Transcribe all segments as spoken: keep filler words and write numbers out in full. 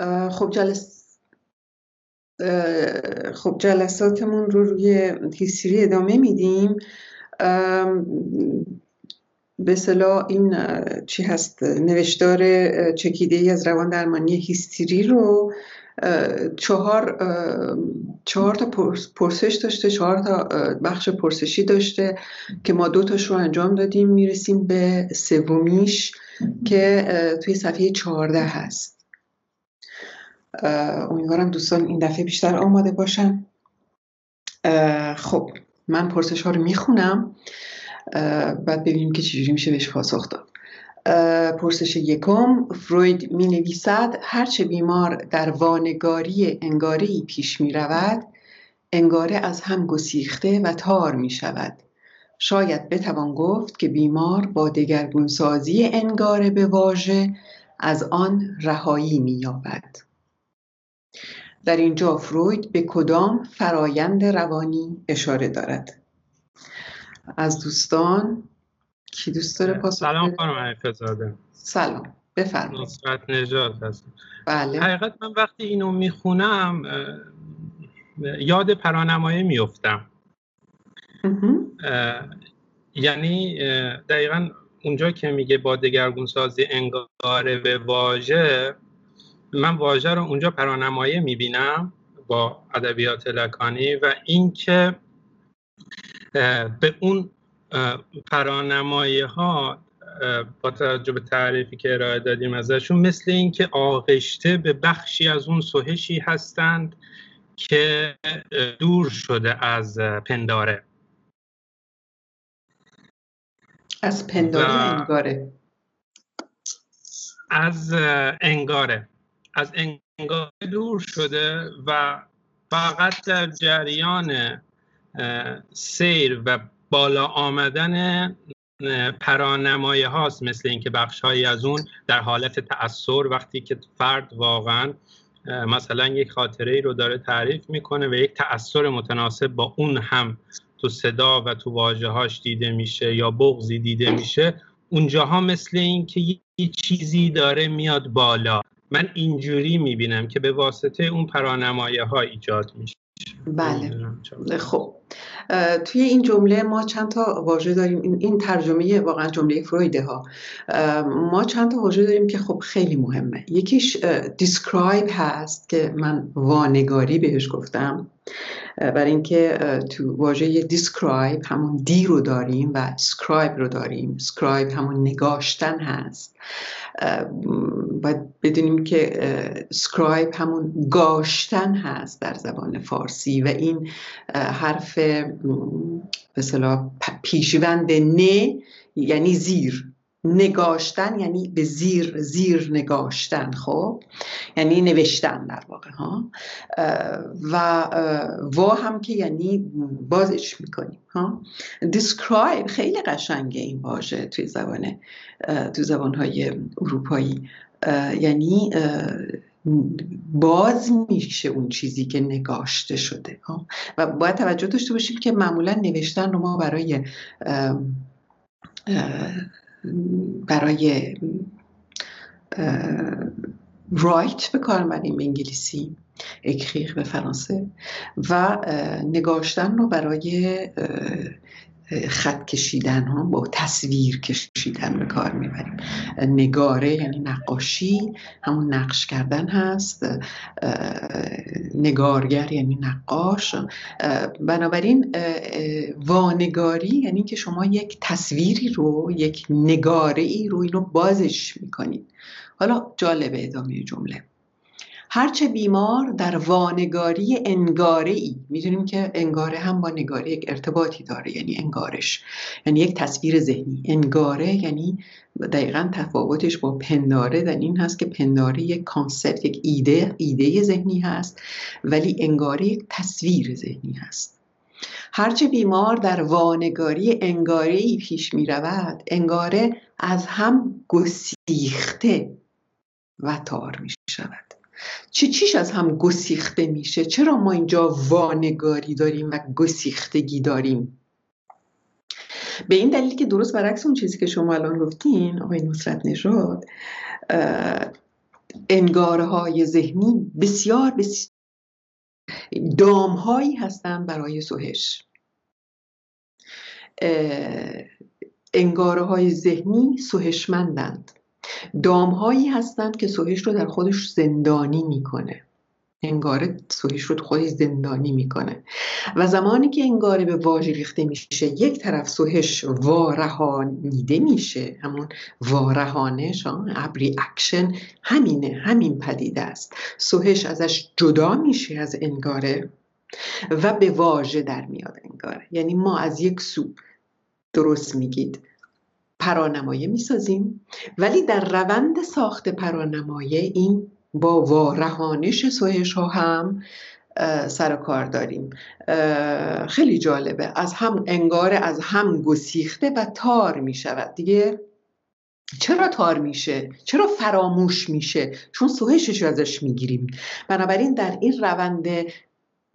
آه، خب جلس آه، خب جلساتمون رو روی هیستری ادامه میدیم. آم، به صلاح این آه، چی هست نوشتار آه، چکیده ای از روان درمانی هیستری رو آه، چهار آه، چهار تا پرسش داشته، چهار تا بخش پرسشی داشته که ما دو تاش رو انجام دادیم. میرسیم به سومیش که توی صفحه چهارده هست. امیدوارم دوستان این دفعه بیشتر آماده باشن. خب من پرسش ها رو میخونم، بعد ببینیم که چجوری میشه بهش پاسخ داد. پرسش یکم، فروید می نویسد هرچه بیمار در وانگاری انگاری پیش می رود، انگاره از هم گسیخته و تار می شود. شاید بتوان گفت که بیمار با دگرگونسازی انگاره به واژه از آن رهایی می یابد. در اینجا فروید به کدام فرایند روانی اشاره دارد؟ از دوستان کی دوست داره پاسخ؟ سلام خانم حفیظ‌زاده. سلام، بفرمایید. نصرت نجات هستم. بله. حقیقت من وقتی اینو میخونم یاد پرانمایه میافتم. یعنی دقیقاً اونجا که میگه با دگرگونسازی انگاره به واژه، من واژه رو اونجا پرانمایه میبینم با ادبیات لکانی و اینکه به اون پرانمایه ها با توجه به تعریفی که ارائه دادیم ازشون، مثل این که آغشته به بخشی از اون سوهشی هستند که دور شده از پنداره. از پنداره انگاره، از انگاره از انگاره دور شده و فقط در جریان سیر و بالا آمدن پرانمایه هاست، مثل اینکه بخش هایی از اون در حالت تأثیر، وقتی که فرد واقعا مثلا یک خاطره ای رو داره تعریف میکنه و یک تأثیر متناسب با اون هم تو صدا و تو واژه هاش دیده میشه یا بغضی دیده میشه، اونجاها مثل اینکه یه چیزی داره میاد بالا. من اینجوری میبینم که به واسطه اون پرانمایه ها ایجاد میشه. بله. خب توی این جمله ما چند تا واژه داریم، این, این ترجمه واقعا جمله فرویده ها. ما چند تا واژه داریم که خب خیلی مهمه. یکیش describe هست که من وانگاری بهش گفتم، برای اینکه تو واژه describe همون دی رو داریم و scribe رو داریم. scribe همون نگاشتن هست. باید بدونیم که scribe همون گاشتن هست در زبان فارسی و این حرف به اصطلاح پیشوند نه یعنی زیر، نگاشتن یعنی به زیر، زیر نگاشتن، خب یعنی نوشتن در واقع ها. و وا هم که یعنی بازش میکنیم ها. describe خیلی قشنگه این واژه توی زبان تو زبانهای اروپایی، یعنی باز میشه اون چیزی که نگاشته شده ها. و باید توجه داشته باشیم که معمولا نوشتن رو ما برای اه اه برای رایت به کار می‌بریم به انگلیسی، اکریر به فرانسه، و نگاشتن رو برای خط کشیدن ها با تصویر کشیدن به کار می‌بریم. نگاره یعنی نقاشی، همون نقش کردن هست. نگارگر یعنی نقاش. بنابراین وانگاری یعنی که شما یک تصویری رو، یک نگاره ای رو اینو بازش می‌کنید. حالا جالبه ادامه جمله. هرچه بیمار در وانگاری انگاره ای، میدونیم که انگاره هم با نگاره یک ارتباطی داره، یعنی انگارش یعنی یک تصویر ذهنی. انگاره یعنی دقیقا تفاوتش با پنداره در این هست که پنداره یک کانسپت، یک ایده ایده ذهنی هست، ولی انگاره یک تصویر ذهنی هست. هرچه بیمار در وانگاری انگاره ای پیش می رود، انگاره از هم گسیخته و تار می شود. چی چیش از هم گسیخته میشه؟ چرا ما اینجا وانگاری داریم و گسیختگی داریم؟ به این دلیل که درست برعکس اون چیزی که شما الان گفتین آقای نصرت نژاد، انگاره‌های ذهنی بسیار بسیار دام‌هایی هستن برای سوهش. انگاره‌های ذهنی سوهشمندند، دام‌هایی هستند که سوهش رو در خودش زندانی میکنه. انگاره سوهش رو خودش زندانی میکنه و زمانی که انگاره به واژه ریخته میشه، یک طرف سوهش وارهانیده میشه، همون وارهانش، ابری اکشن همینه، همین پدیده است. سوهش ازش جدا میشه از انگاره و به واژه در میاد انگاره. یعنی ما از یک سو درست میگید پرانمایه میسازیم، ولی در روند ساخت پرانمایه این با وارهانش سوهش ها هم سر کار داریم. خیلی جالبه، از هم انگاره از هم گسیخته و تار می شود دیگه. چرا تار میشه؟ چرا فراموش میشه؟ چون سوهشش رو ازش میگیریم. بنابراین در این روند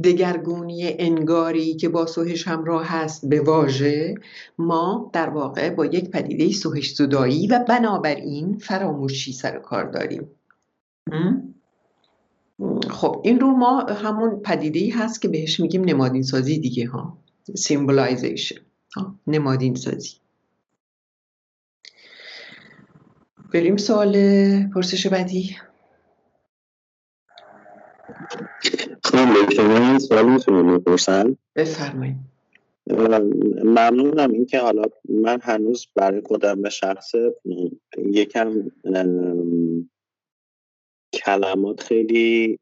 دگرگونی انگاری که با سوهش همراه هست به واژه، ما در واقع با یک پدیده سوهش زدایی و بنابراین فراموشی سر کار داریم. خب این رو ما همون پدیده‌ای هست که بهش میگیم نمادین سازی دیگه ها، سیمبولایزیشن، نمادین سازی. بریم سوال پرسش بعدی. خانم سوال میتونم بپرسم؟ بفرمایید. ممنونم. اینکه حالا من هنوز برای خودم به شخص یکم کلمات خیلی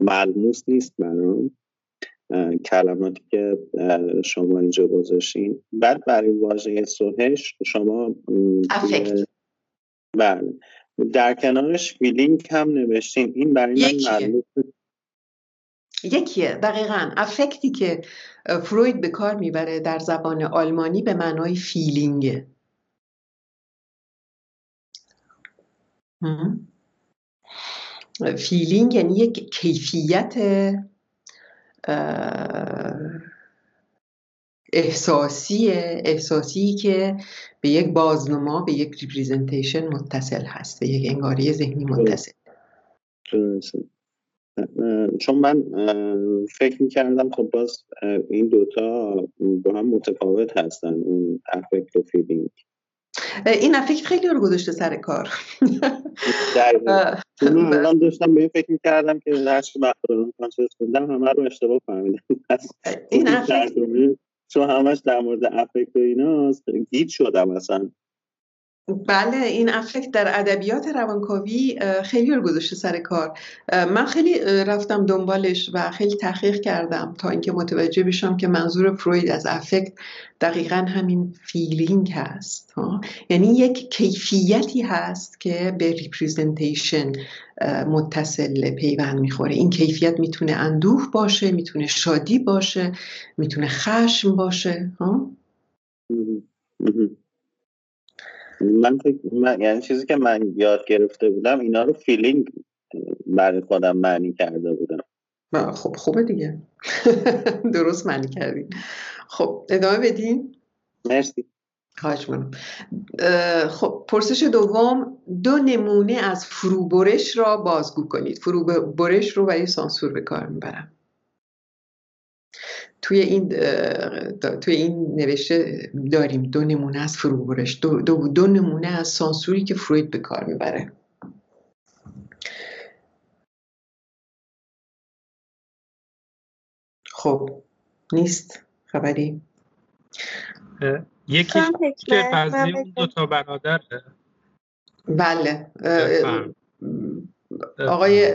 ملموس نیست برام کلماتی که شما اینجا گذاشتین. بعد برای واژه سوهش شما افکت، بله، در کنارش فیلینگ هم نوشتین. این برای من ملموس یکیه. دقیقاً افکتی که فروید به کار میبره در زبان آلمانی به معنای فیلینگه. فیلینگ یعنی یک کیفیت احساسی احساسی که به یک بازنما، به یک ریپریزنتیشن متصل هست، به یک انگاری ذهنی متصل. چون من فکر می‌کردم خب باز این دوتا با هم متفاوت هستن، اون افکت و فیلینگ. این افکت خیلی رو گذاشته سر کار. من الان داشتم به این فکر می‌کردم که هشت مقداران کانشس کردم، همه رو اشتباه فهمیدم. این افکت چون همش در مورد افکت و ایناست گیج شدم اصلا. بله، این افکت در ادبیات روانکاوی خیلی رو گذاشته سر کار. من خیلی رفتم دنبالش و خیلی تحقیق کردم تا اینکه متوجه بشم که منظور فروید از افکت دقیقاً همین فیلینگ هست. یعنی یک کیفیتی هست که به ریپریزنتیشن متصل، پیوند میخوره. این کیفیت میتونه اندوه باشه، میتونه شادی باشه، میتونه خشم باشه. ها؟ من فکر من... یعنی چیزی که من یاد گرفته بودم اینا رو فیلینگ برای خودم معنی کرده بودم. خب خوبه دیگه. درست معنی کردین. خب ادامه بدین. مرسی. خواهش می‌کنم. خب پرسش دوم، دو نمونه از فروبرش را بازگو کنید. فروبرش رو برای سانسور به کار میبرم. توی این توی این نوشته داریم دو نمونه از فروبرش، دو, دو, دو نمونه از سانسوری که فروید به کار میبره. خب نیست خبری. یکی که قضیه اون دو تا برادر. بله آقای،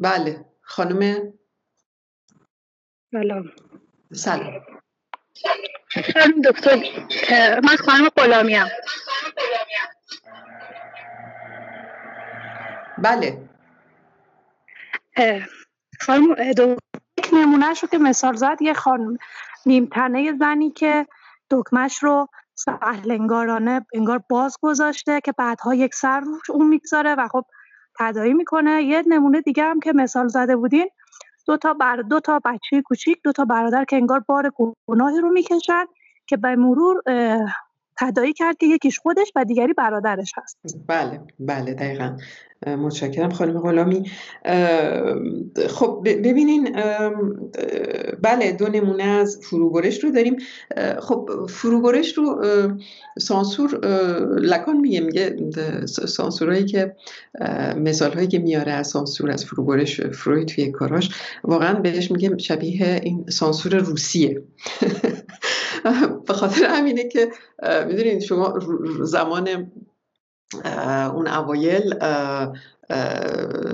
بله خانم. سلام. سلام خانم دکتر، من خانم غلامی ام. بله خانم دکتر، یک نمونه شو که مثال زد، یه خانم نیمتنه زنی که دکمش رو سهل انگارانه انگار باز گذاشته که بعدها یک سر روش اون میگذاره و خب تداعی میکنه. یه نمونه دیگه هم که مثال زده بودین، دو تا بر دو تا بچه کوچیک، دو تا برادر که انگار بار گناهی رو میکشن که به مرور تداعی کرد که یکیش خودش و دیگری برادرش هست. بله بله دقیقاً. متشکرم خانم غلامی. خب ببینین، بله دو نمونه از فروبرش رو داریم. خب فروبرش رو سانسور لکان میگه، میگه سانسورهایی که مثالهایی که میاره از سانسور از فروبرش فروید توی کاراش واقعا بهش میگه شبیه این سانسور روسیه. به خاطر همینه که میدونید شما زمان اون اوایل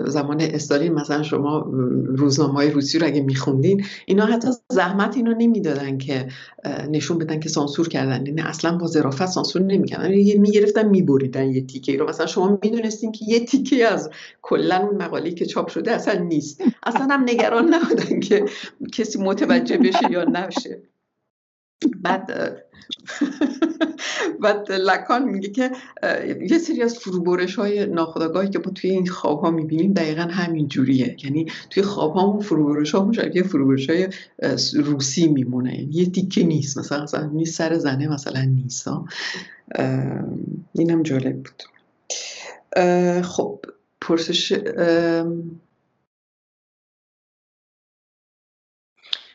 زمان استالین مثلا شما روزنامه‌های روسی رو اگه میخوندین اینا حتی زحمت اینو نمیدادن که نشون بدن که سانسور کردن، یعنی اصلا با ظرافت سانسور نمیکردن، یه میگرفتن میبریدن یه تیکه رو، مثلا شما میدونستین که یه تیکه از کلا اون مقاله‌ای که چاپ شده اصلا نیست، اصلا هم نگران نبودن که کسی متوجه بشه یا نشه. بعد بعد لکان میگه که یه سری از فروبرش های ناخودآگاهی که ما توی این خواب ها میبینیم دقیقا همین جوریه، یعنی توی خواب ها اون فروبرش ها شبیه فروبرش های روسی میمونه، یه تیکه نیست، مثلا نیست سر زنه مثلا نیست. اینم جالب بود. خب پرسش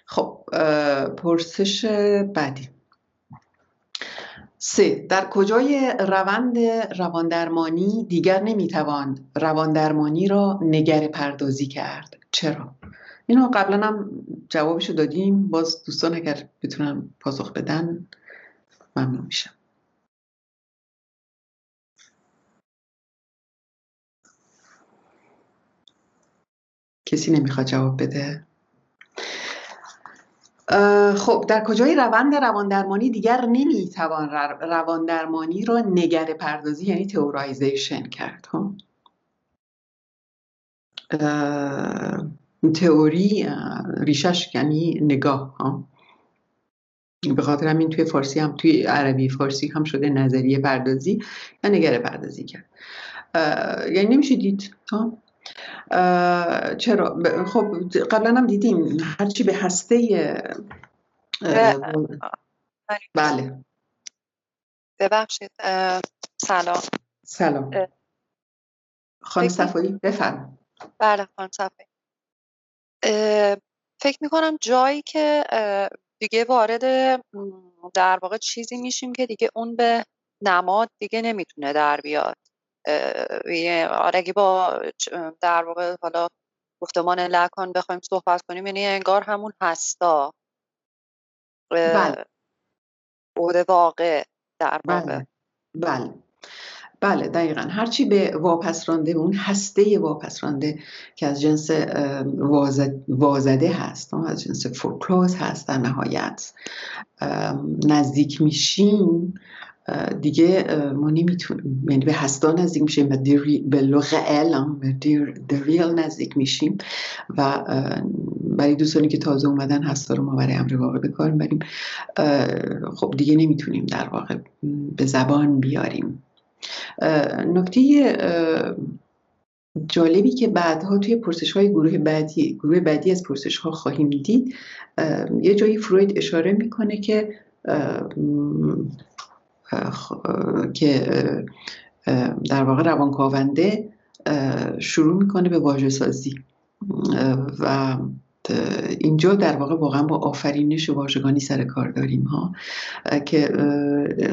خب پرسش بعدی. سه، در کجای روند رواندرمانی دیگر نمیتوان رواندرمانی را نگره پردازی کرد؟ چرا؟ اینو قبلا هم جوابشو دادیم، باز دوستان اگر بتونن پاسخ بدن ممنون میشم. کسی نمیخواد جواب بده؟ خب در کجای روند رواندرمانی دیگر نمیتوان رواندرمانی را نگره پردازی یعنی تئورایزیشن کرد. تئوری ریشش یعنی نگاه، به خاطر همین توی فارسی هم توی عربی فارسی هم شده نظریه پردازی یا نگره پردازی کرد، یعنی نمیشه دید. ها چرا؟ خب قبلا هم دیدیم هرچی به هسته. بله ببخشید. سلام سلام خانم صفایی بفرمایید. بله خانم صفایی، فکر میکنم جایی که دیگه وارد در واقع چیزی میشیم که دیگه اون به نماد دیگه نمیتونه در بیاد، آرگی با در واقع حالا گفتمان لکان بخوایم صحبت کنیم، یعنی انگار همون هستا بوده واقع در واقع. بله بله دقیقا، هرچی به واپس رانده اون هسته واپس رانده که از جنس وازد، وازده هست، از جنس فورکلوز هست، در نهایت نزدیک میشیم دیگه ما نمیتونیم، یعنی به هستا نزدیک میشیم و به لغل به ریل نزدیک میشیم و برای دوستانی که تازه اومدن هستا رو ما برای امر واقع بکار میبریم، خب دیگه نمیتونیم در واقع به زبان بیاریم. نکته جالبی که بعدها توی پرسش‌های گروه بعدی گروه بعدی از پرسش‌ها خواهیم دید، یه جایی فروید اشاره میکنه که که در واقع روانکاونده شروع میکنه به واژه سازی و اینجا در واقع واقعا با آفرینش واژگانی سر کار داریم ها، که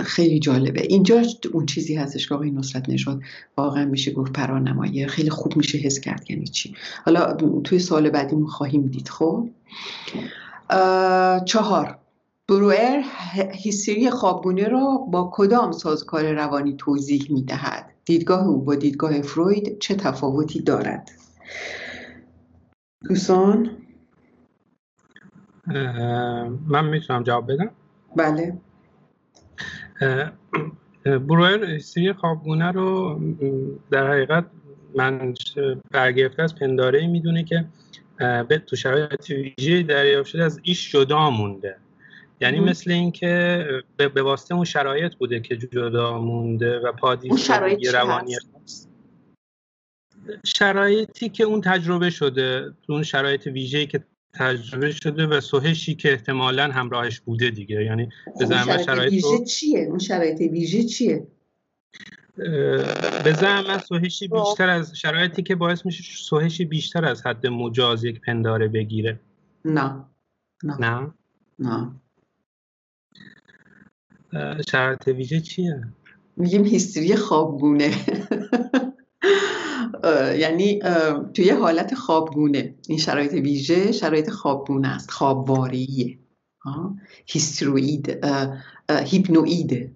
خیلی جالبه. اینجا اون چیزی هستش که آقای نصرت نژاد واقعا میشه گفت پرانمایه، خیلی خوب میشه حس کرد یعنی چی. حالا توی سال بعدی ما خواهیم دید. خب چهار، بروئر حسیری خوابگونه را با کدام سازکار روانی توضیح می‌دهد؟ دیدگاه او با دیدگاه فروید چه تفاوتی دارد؟ دوستان من میتونم جواب بدم؟ بله. بروئر حسیری خوابگونه رو در حقیقت من برگرفته از پنداره‌ای میدونه که به تو شرایط ویژه دریافت شده از ایش جدا مونده، یعنی مثل اینکه به واسطه اون شرایط بوده که جدا مونده و پادیشی روانی هست. شرایطی که اون تجربه شده، اون شرایط ویژه‌ای که تجربه شده و سوهشی که احتمالاً همراهش بوده دیگه. یعنی به زعمت شرایط ویژه چیه؟ اون شرایط ویژه چیه؟ به زعمت سوهشی بیشتر از شرایطی که باعث میشه سوهشی بیشتر از حد مجاز یک پنداره بگیره. نه نه نه نه شرایط ویژه چیه؟ میگیم هیستری خوابگونه. یعنی توی حالت خوابگونه، این شرایط ویژه شرایط خوابگونه است، خوابواریه، هیستروئید، هیپنوئیده،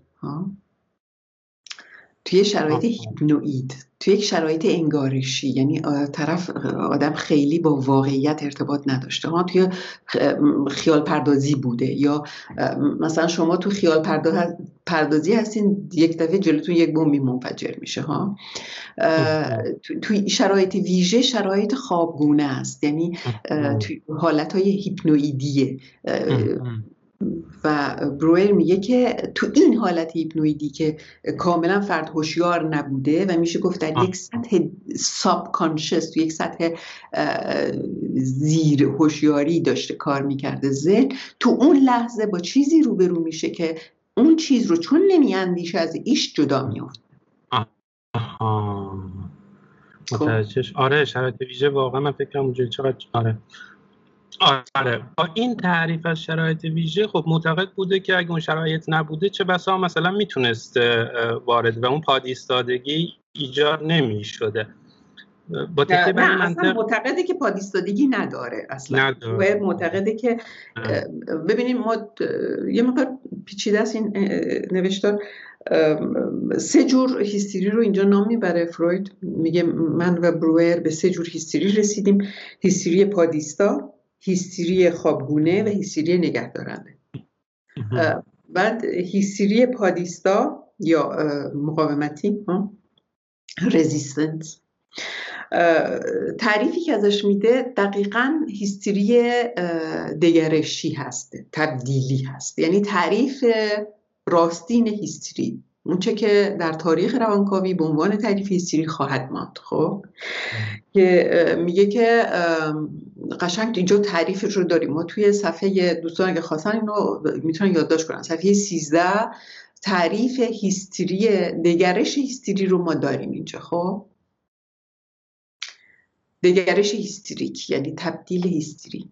توی شرایط هیپنوئید، توی یک شرایط انگارشی، یعنی طرف آدم خیلی با واقعیت ارتباط نداشته، ها، توی خیال پردازی بوده، یا مثلا شما تو خیال پردازی هستین، یک دفعه جلوتون یک بمب منفجر میشه، ها. توی شرایط ویژه شرایط خوابگونه است، یعنی توی حالتهای هیپنوئیدیه. و بروئر میگه که تو این حالت هیپنوئیدی که کاملا فرد هوشیار نبوده و میشه گفت در یک سطح ساب کانشس، تو یک سطح زیر هوشیاری داشته کار میکرده ذهن، تو اون لحظه با چیزی روبرو میشه که اون چیز رو چون نمیاندیشه از ایش جدا میافته. آها، متوجهش. آره، شرایط ویژه واقعا من فکرم اونجوری. چقدر آره آره با این تعریف از شرایط ویژه، خب معتقد بوده که اگه اون شرایط نبوده چه بسا مثلا میتونست وارد و اون پادیستادگی ایجاد نمیشده. با نه, نه اصلا معتقده که پادیستادگی نداره اصلا. نداره. معتقده که ببینیم، ما یه مقدار پیچیده است این نوشتار. سه جور هیستری رو اینجا نام میبره فروید، میگه من و بروئر به سه جور هیستری رسیدیم: هیستری پادیستا، هیستری خوابگونه و هیستری نگهدارنده. بعد هیستری پادیستا یا مقاومتی، رزیستنس، تعریفی که ازش میده دقیقاً هیستری دگرشی هسته، تبدیلی هست. یعنی تعریف راستین هیستری، اونچه که در تاریخ روانکاوی به عنوان تعریف هیستری خواهد ماند. خب که میگه که قشنگ اینجا تعریفش رو داریم ما توی صفحه، دوستان اگه خواستن اینو میتونن یادداشت کنن، صفحه سیزده تعریف هیستری، نگرش هیستری رو ما داریم اینجا. خب نگرش هیستریک یعنی تبدیل هیستری،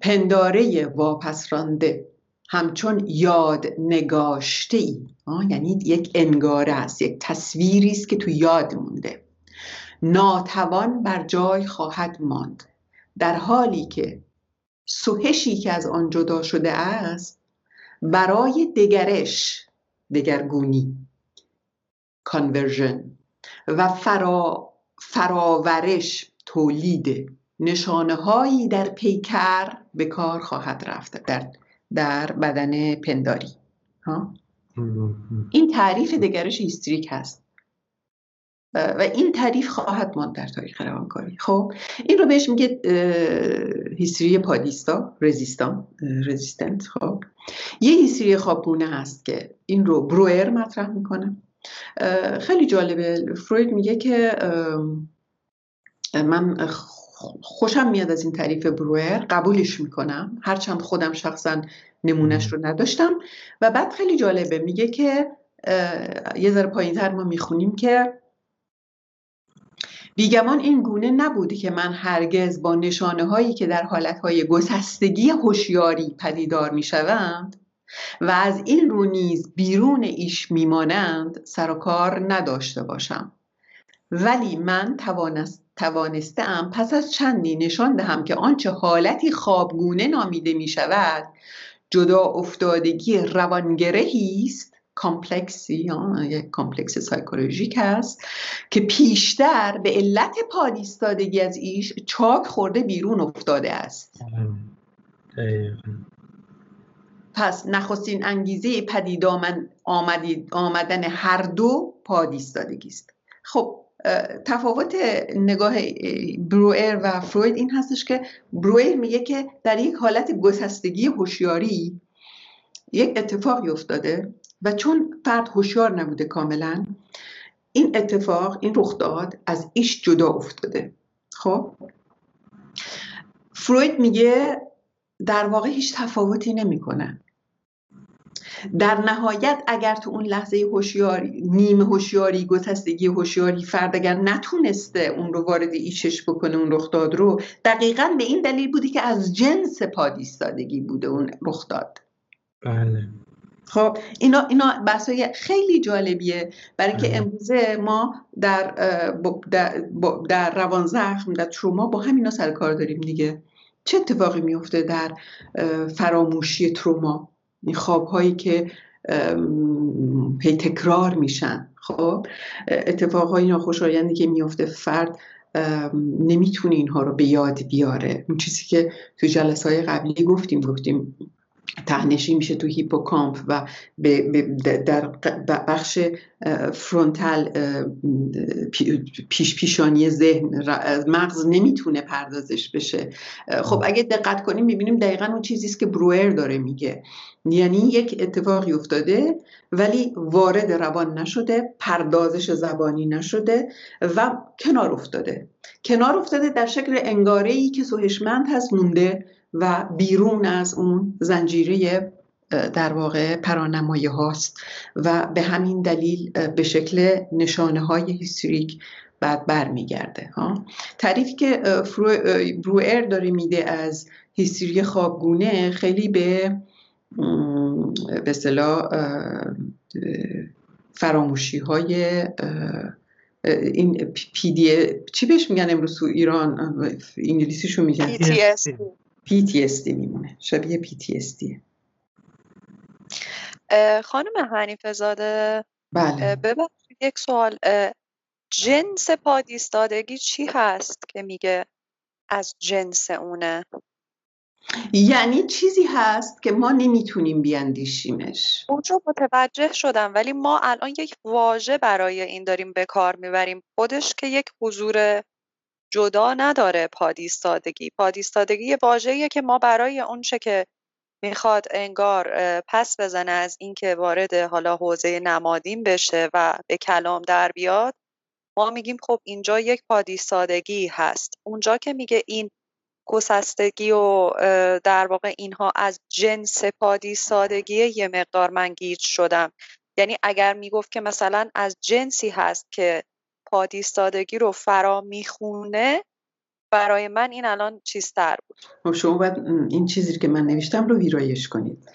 پنداره واپس رانده همچون یاد نگاشته ای، یعنی یک انگاره است، یک تصویری است که تو یاد مونده، ناتوان بر جای خواهد ماند، در حالی که سوهشی که از آن جدا شده است برای دگرش، دگرگونی، کانورژن و فرا، فراورش، تولید نشانه هایی در پیکر به کار خواهد رفت در در بدن پنداری. ها؟ این تعریف دگرش هیستریک هست و این تعریف خواهد ماند در تاریخ روانکاوی. خب این رو بهش میگه هیستری پادیستا، رزیستان، رزیستنت. خب یه هیستری خوابگونه هست که این رو بروئر مطرح میکنه. خیلی جالبه، فروید میگه که من خوشم میاد از این تعریف بروئر، قبولش میکنم هرچند خودم شخصا نمونش رو نداشتم. و بعد خیلی جالبه میگه که یه ذره پایین تر ما میخونیم که بیگمان این گونه نبوده که من هرگز با نشانه هایی که در حالت های گسستگی هوشیاری پدیدار میشوند و از این رو نیز بیرون ایش میمانند سر و کار نداشته باشم، ولی من توانست توانستم پس از چندی نشان دهم که آنچه حالتی خوابگونه نامیده می شود جدا افتادگی روانگرهی است، کامپلکسی، یک کامپلکس سایکولوژیک است که پیشتر به علت پادیستادگی از ایش چاک خورده بیرون افتاده است. پس نخستین انگیزه پدید آمدن هر دو پادیستادگی است. خب تفاوت نگاه بروئر و فروید این هستش که بروئر میگه که در یک حالت گسستگی هوشیاری یک اتفاقی افتاده و چون فرد هوشیار نبوده کاملا، این اتفاق، این رخداد از ایش جدا افتاده. خب فروید میگه در واقع هیچ تفاوتی نمیکنه. در نهایت اگر تو اون لحظه هوشیاری، نیمه هوشیاری، گسستگی هوشیاری فرد اگر نتونسته اون رو وارد ایشش بکنه، اون رخداد رو، دقیقاً به این دلیل بودی که از جنس پادیستادگی بوده اون رخداد. بله. خب اینا اینا بحثای خیلی جالبیه، برای اینکه امروزه ما در در, در روان زخم، در تروما با همینا سر کار داریم دیگه. چه اتفاقی میفته در فراموشی تروما؟ این خوابهایی که پی تکرار میشن، خب اتفاقهای ناخوشایندی که میفته، فرد نمیتونه اینها رو به یاد بیاره. اون چیزی که تو جلسهای قبلی گفتیم گفتیم ته‌نشی میشه تو هیپوکامپ و در بخش فرونتال پیش پیشانی ذهن مغز نمیتونه پردازش بشه. خب اگه دقت کنیم میبینیم دقیقاً اون چیزی است که بروئر داره میگه، یعنی یک اتفاقی افتاده ولی وارد روان نشده، پردازش زبانی نشده و کنار افتاده کنار افتاده در شکل انگاره‌ای که سوهشمند هست، مونده و بیرون از اون زنجیره در واقع پرانمایه هاست و به همین دلیل به شکل نشانه های هیستریک بعد برمیگرده. تعریفی که بروئر داره میده از هیستری خوابگونه خیلی به به اصطلاح فراموشی های این پی دی چی بهش میگن امروز تو ایران، انگلیسیشو میگن پی تی اس دی میمونه، شبیه پی تی اس دی. خانم حنیفه‌زاده، بله ببخشید یک سوال، جنس پادیستادگی چی هست که میگه از جنس اونه؟ یعنی چیزی هست که ما نمیتونیم بیاندیشیمش. اونجا متوجه شدم، ولی ما الان یک واژه برای این داریم به کار میبریم، خودش که یک حضور جدا نداره. پادیستادگی پادیستادگی یه واژه‌ایه که ما برای اونچه که میخواد انگار پس بزنه از اینکه وارد حالا حوزه نمادین بشه و به کلام در بیاد، ما میگیم خب اینجا یک پادیستادگی هست. اونجا که میگه این گسستگی و در واقع اینها از جنس پادیستادگی، یه مقدار من گیج شدم. یعنی اگر میگفت که مثلا از جنسی هست که پادیستادگی رو فرا میخونه، برای من این الان چیزتر بود. شما باید این چیزی که من نوشتم رو ویرایش کنید.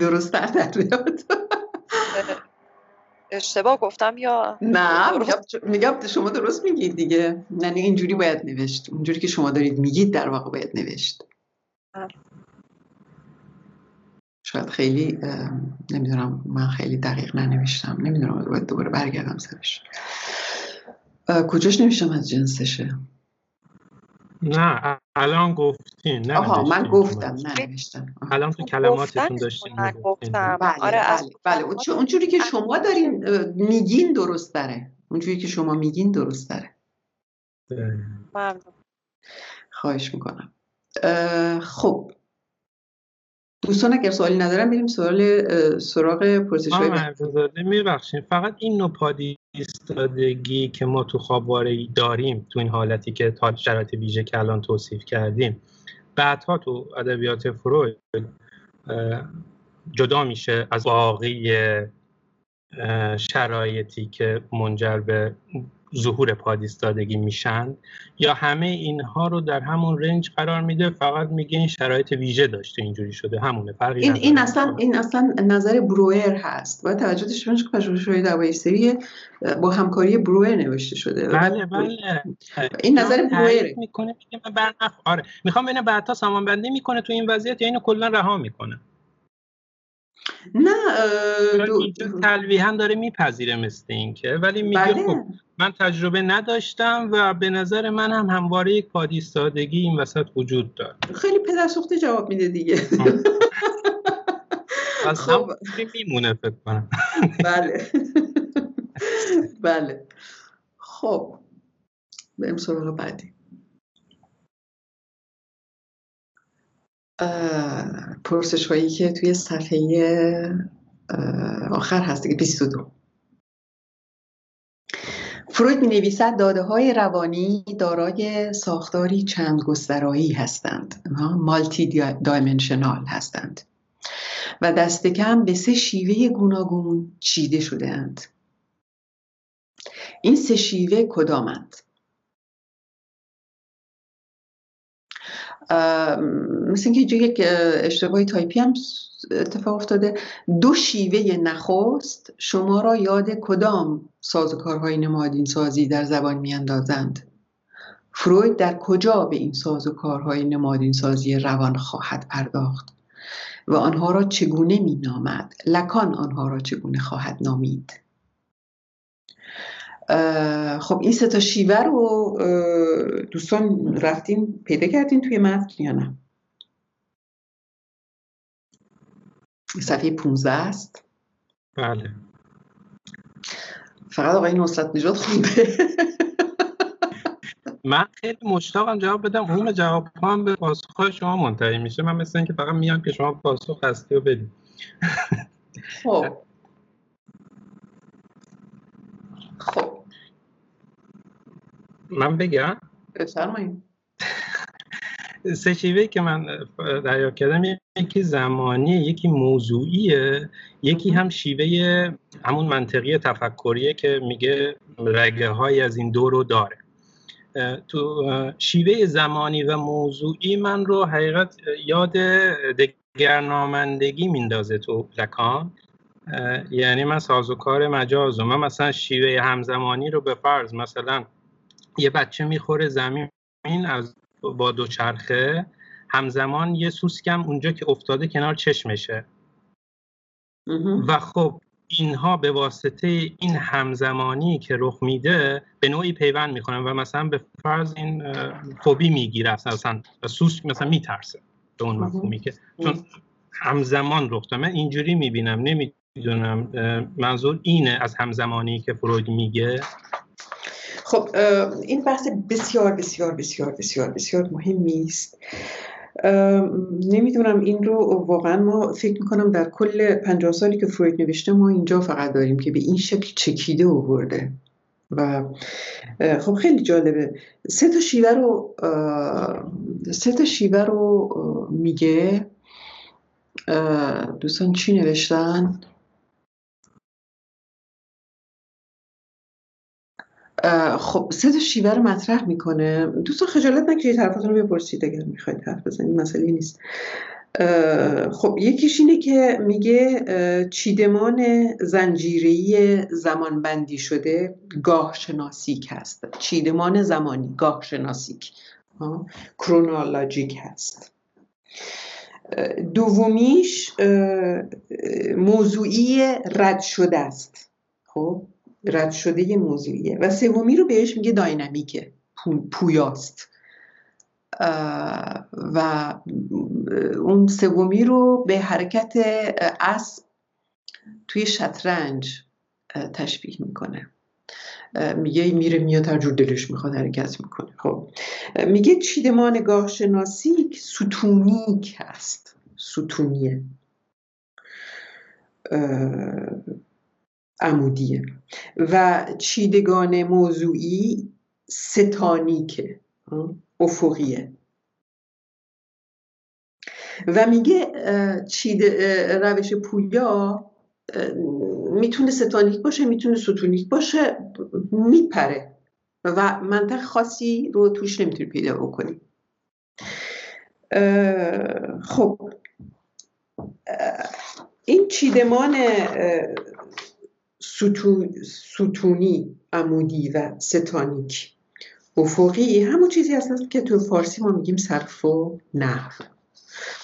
درست درست اشتباه گفتم یا نه؟ میگم شما درست میگید دیگه، یعنی اینجوری باید نوشت، اونجوری که شما دارید میگید در واقع باید نوشت. شاید خیلی نمیدونم، من خیلی دقیق ننوشتم، نمیدونم، باید دوباره برگردم سرش. کجاش نوشتم از جنسشه؟ نه الان گفتین. آها من گفتم ننوشتم. الان تو کلماتتون داشتین. من گفتم. آره بله، اونجوری که شما دارین میگین درست داره. اونجوری که شما میگین درست داره. ممنون. خواهش میکنم. خب دوستان اگر سوالی ندارم بریم سوال سراغ پرسش‌های مرزازاده. میبخشید، فقط این نوع پادیستادگی که ما تو خوابواره‌ای داریم، تو این حالتی که تا شرایط ویژه که الان توصیف کردیم، بعدها تو ادبیات فروید جدا میشه از باقی شرایطی که منجر به ظهور پادیستادگی میشن، یا همه اینها رو در همون رنج قرار میده، فقط میگه این شرایط ویژه داشته اینجوری شده، همونه، فرقی نداره. این اصلا این اصلا نظر بروئر هست و توجه داشته که پژوهش‌های دوای سری با همکاری بروئر نوشته شده. بله بله این نظر بروئر میکنه، میگه من برنف آره میخوام ببینم بعدا سامانبندی میکنه تو این وضعیت یا اینو کلا رها میکنه. نه تلویحاً داره میپذیره مثل این که، ولی میگه خب من تجربه نداشتم و به نظر من هم همواره یک پادیستادگی این وسط وجود داره. خیلی پدرسوخته جواب میده دیگه. پس هم میمونه فکر کنم. بله بله خب بریم سراغ بعدی. پرسش هایی که توی صفحه آخر هست دیگه، بیست و دو. فروید می‌نویسد داده‌های روانی دارای ساختاری چند گسترایی هستند، مالتی دایمنشنال هستند و دست کم به سه شیوه گوناگون چیده شده‌اند. این سه شیوه کدامند؟ مثل اینکه یک اشتباهی تایپی هم اتفاق افتاده. دو شیوه نخست شما را یاد کدام سازوکارهای نمادین سازی در زبان میاندازند؟ فروید در کجا به این سازوکارهای نمادین سازی روان خواهد پرداخت و آنها را چگونه مینامد؟ لکان آنها را چگونه خواهد نامید؟ خب این سه تا شیوه رو دوستان رفتین پیدا کردین توی متن یا نه؟ صفحه پانزده است. بله. فقط آقای نصرت نژاد خونده. من خیلی مشتاقم جواب بدم. اون جواب هم به پاسخ شما منتهی میشه. من مثل اینکه فقط میام که شما پاسخ هستی و بدید. خب. خب. من بگم؟ بفرمایید. سه شیوه‌ای که من دریافت کردم، یکی زمانیه، یکی موضوعیه، یکی هم شیوه همون منطقی تفکریه که میگه رگه های از این دو رو داره. تو شیوه زمانی و موضوعی من رو حقیقت یاد دگرنامندگی میندازه تو لکان. یعنی من سازوکار مجاز و من مثلا شیوه همزمانی رو به فرض مثلا یه بچه میخوره زمین از با دوچرخه، همزمان یه سوسکم اونجا که افتاده کنار چشمشه و خب اینها به واسطه این همزمانی که رخ میده به نوعی پیوند میکنن و مثلا به فرض این فوبی میگیره، اصلا سوسک مثلا میترسه به اون مفهومی که چون همزمان رخ داره. من اینجوری میبینم، نمیدونم منظور اینه از همزمانی که فروید میگه. خب این بحث بسیار بسیار بسیار بسیار بسیار مهمی است. نمیدونم این رو واقعا ما فکر میکنم در کل پنجاه سالی که فروید نوشته ما اینجا فقط داریم که به این شکل چکیده آورده و خب خیلی جالبه. سه تا شیوه رو سه تا شیوه رو میگه. دوستان چی نوشتن؟ خب سه تا شیوه رو مطرح میکنه. دوستان خجالت نکشید حرفاتون رو بپرسید اگر میخواید حرف بزنید، مسئله نیست. خب یکیش اینه که میگه چیدمان زنجیری زمانبندی شده گاه شناسیک هست. چیدمان زمانی گاه شناسیک کرونولوژیک هست. دومیش موضوعی رد شده است، خب رد شده یه موضوعیه. و سومی رو بهش میگه داینامیکه، پویاست. و اون سومی رو به حرکت اسب توی شطرنج تشبیه میکنه. میگه میره میاد هر جور دلش میخواد حرکت میکنه. خب میگه چیدمان گاه شناسیک ستونیک هست، ستونیه، عمودیه. و چیدگان موضوعی ستانیکه، افقیه. و میگه چیده روش پویا میتونه ستانیک باشه، میتونه ستونیک باشه، میپره و منطق خاصی رو توش نمیتونی پیدا بکنی. خب این چیدمان ستونی، عمودی و ستانیک افقی همون چیزی هست که تو فارسی ما میگیم صرف و نحو.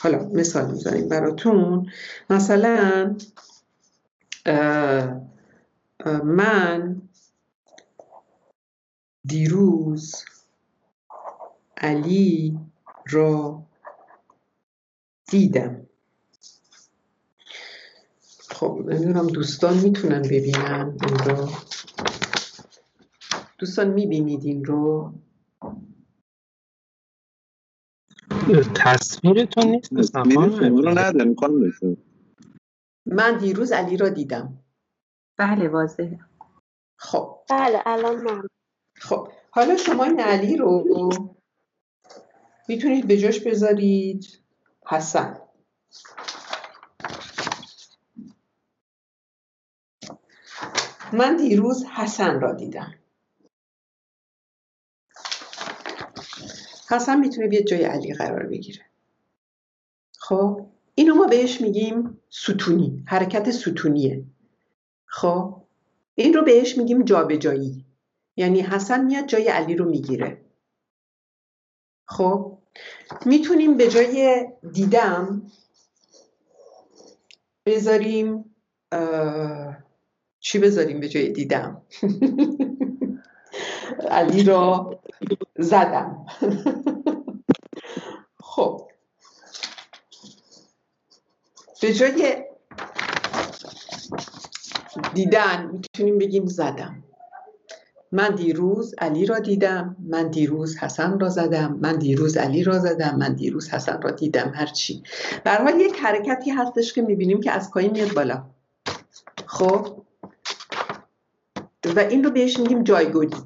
حالا مثال میزنیم براتون. مثلا من دیروز علی را دیدم. خب نمیدونم دوستان میتونن ببینن این رو. دوستان میبینید این رو؟ تصویرتون نیست. من دیروز علی را دیدم. بله واضحه. خب بله الان من خب حالا شما نعلی رو میتونید به جاش بذارید حسن. من دیروز حسن را دیدم. حسن میتونه بیاد جای علی قرار بگیره. خب اینو ما بهش میگیم ستونی، حرکت ستونیه. خب این رو بهش میگیم جابجایی. یعنی حسن میاد جای علی رو میگیره. خب میتونیم به جای دیدم بذاریم اه... چی بذاریم به جای دیدم؟ علی رو زدم. خب به جای دیدن میتونیم بگیم زدم. من دیروز علی را دیدم، من دیروز حسن را زدم، من دیروز علی را زدم، من دیروز حسن را دیدم، هرچی. به هر حال یک حرکتی هستش که میبینیم که از پایین میاد بالا. خب و این رو بهش میگیم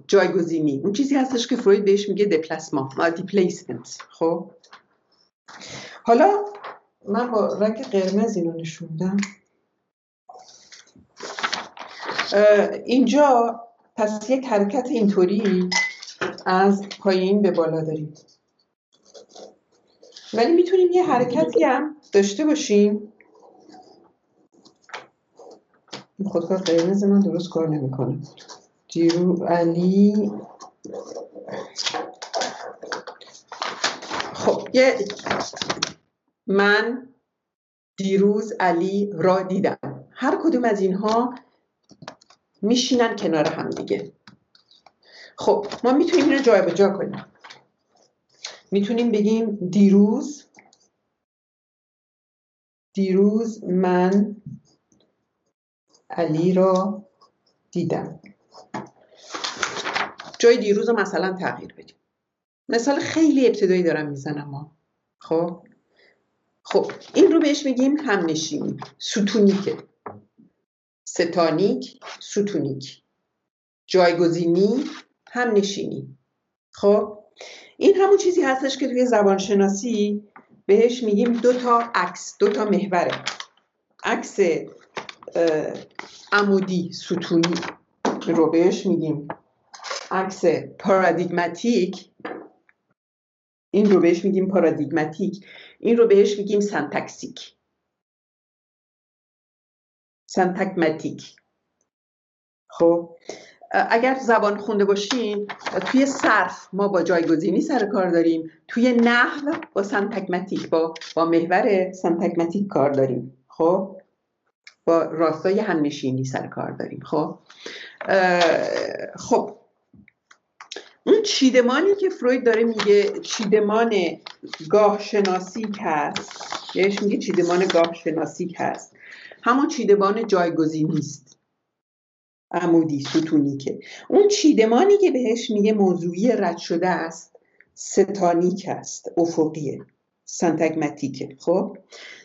جایگزینی. اون چیزی هستش که فروید بهش میگه دپلاسمان، دیپلیسمنت. خب حالا من با رنگ قرمز اینو نشوندم. اینجا پس یک حرکت اینطوری از پایین به بالا داریم، ولی میتونیم یه حرکتی هم داشته باشیم. خودکار قرمز من درست کار نمیکنه. دیرو علی. خب یه من دیروز علی را دیدم. هر کدوم از اینها میشینن کنار هم دیگه. خب ما میتونیم این رو جای به جا کنیم. میتونیم بگیم دیروز دیروز من علی را دیدم. جای دیروز رو مثلا تغییر بدیم. مثال خیلی ابتدایی دارم میزنم ما. خب خب این رو بهش میگیم همنشینی، ستونیکه. ستانیک، ستونیک. جایگزینی، همنشینی. خب این همون چیزی هستش که توی زبانشناسی بهش میگیم دو تا عکس، دو تا محوره. عکس عمودی ستونی رو بهش میگیم عکس پارادیگماتیک. این رو بهش میگیم پارادیگماتیک. این رو بهش میگیم سنتکسیک، سنتگماتیک. خب اگر زبان خونده باشین، توی صرف ما با جایگزینی سر کار داریم، توی نحو با سنتگماتیک، با با محور سنتگماتیک کار داریم. خب با راستای همنشینی سر کار داریم. خب خب اون چیدمانی که فروید داره میگه چیدمان گاه شناسیک هست، یهش میگه چیدمان گاه شناسیک هست، همون چیدمان جایگزینی است، عمودی ستونیکه. اون چیدمانی که بهش میگه موضوعی رد شده است، ستانیک است، افقیه، سنتگماتیکه. خب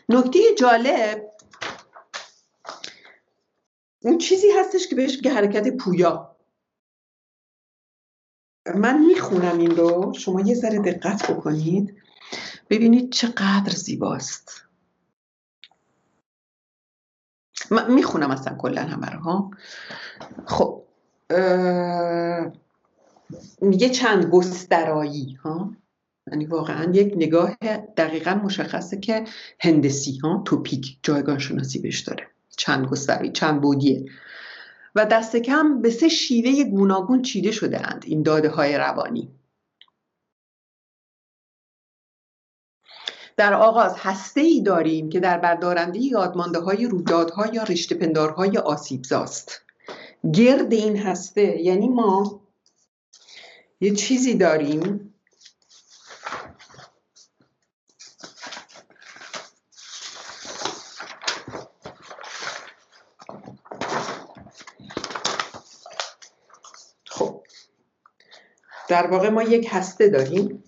نکته جالب اون چیزی هستش که بهش میگه حرکت پویا. من میخونم این رو، شما یه ذره دقت بکنید ببینید چقدر زیباست. من میخونم اصلا کلا همه رو ها. خب اه... میگه چند گسترایی ها، یعنی واقعا یک نگاه دقیقا مشخصه که هندسی ها، توپیک، جایگاه شناسی بهش داره. چند گسترایی، چند بودیه و دست کم به سه شیوه گوناگون چیده شده اند این داده های روانی. در آغاز هسته‌ای داریم که در بردارنده یادمانده‌های رویدادها یا رشته پندارهای آسیبزاست. گرد این هسته، یعنی ما یه چیزی داریم خب در واقع ما یک هسته داریم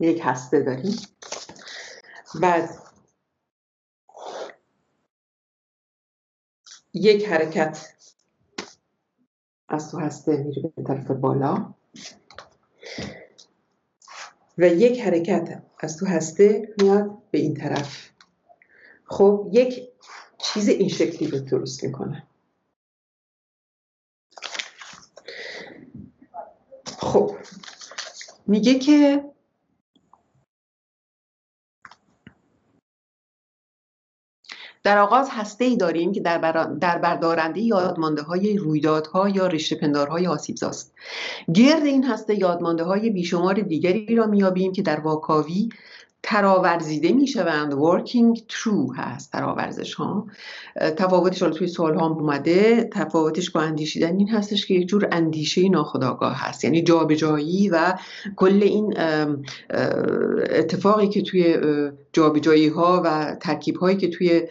یک هسته داریم بعد یک حرکت از تو هسته میره به طرف بالا و یک حرکت از تو هسته میاد به این طرف. خب یک چیز این شکلی رو درست میکنه. خب میگه که در آغاز هسته‌ای داریم که در, برا... در بردارنده یادمانده‌های رویدادها یا رشته‌پندارهای آسیب‌زاست. گرد این هسته یادمانده‌های بیشمار دیگری را می‌یابیم که در واکاوی تراورزیده می‌شوند. working through هست تراورزش ها. تفاوتش حالا توی سوال‌ها هم اومده، تفاوتش با اندیشیدن این هستش که یک جور اندیشه ناخودآگاه هست، یعنی جابجایی و کل این اتفاقی که توی جابجایی‌ها و ترکیب‌هایی که توی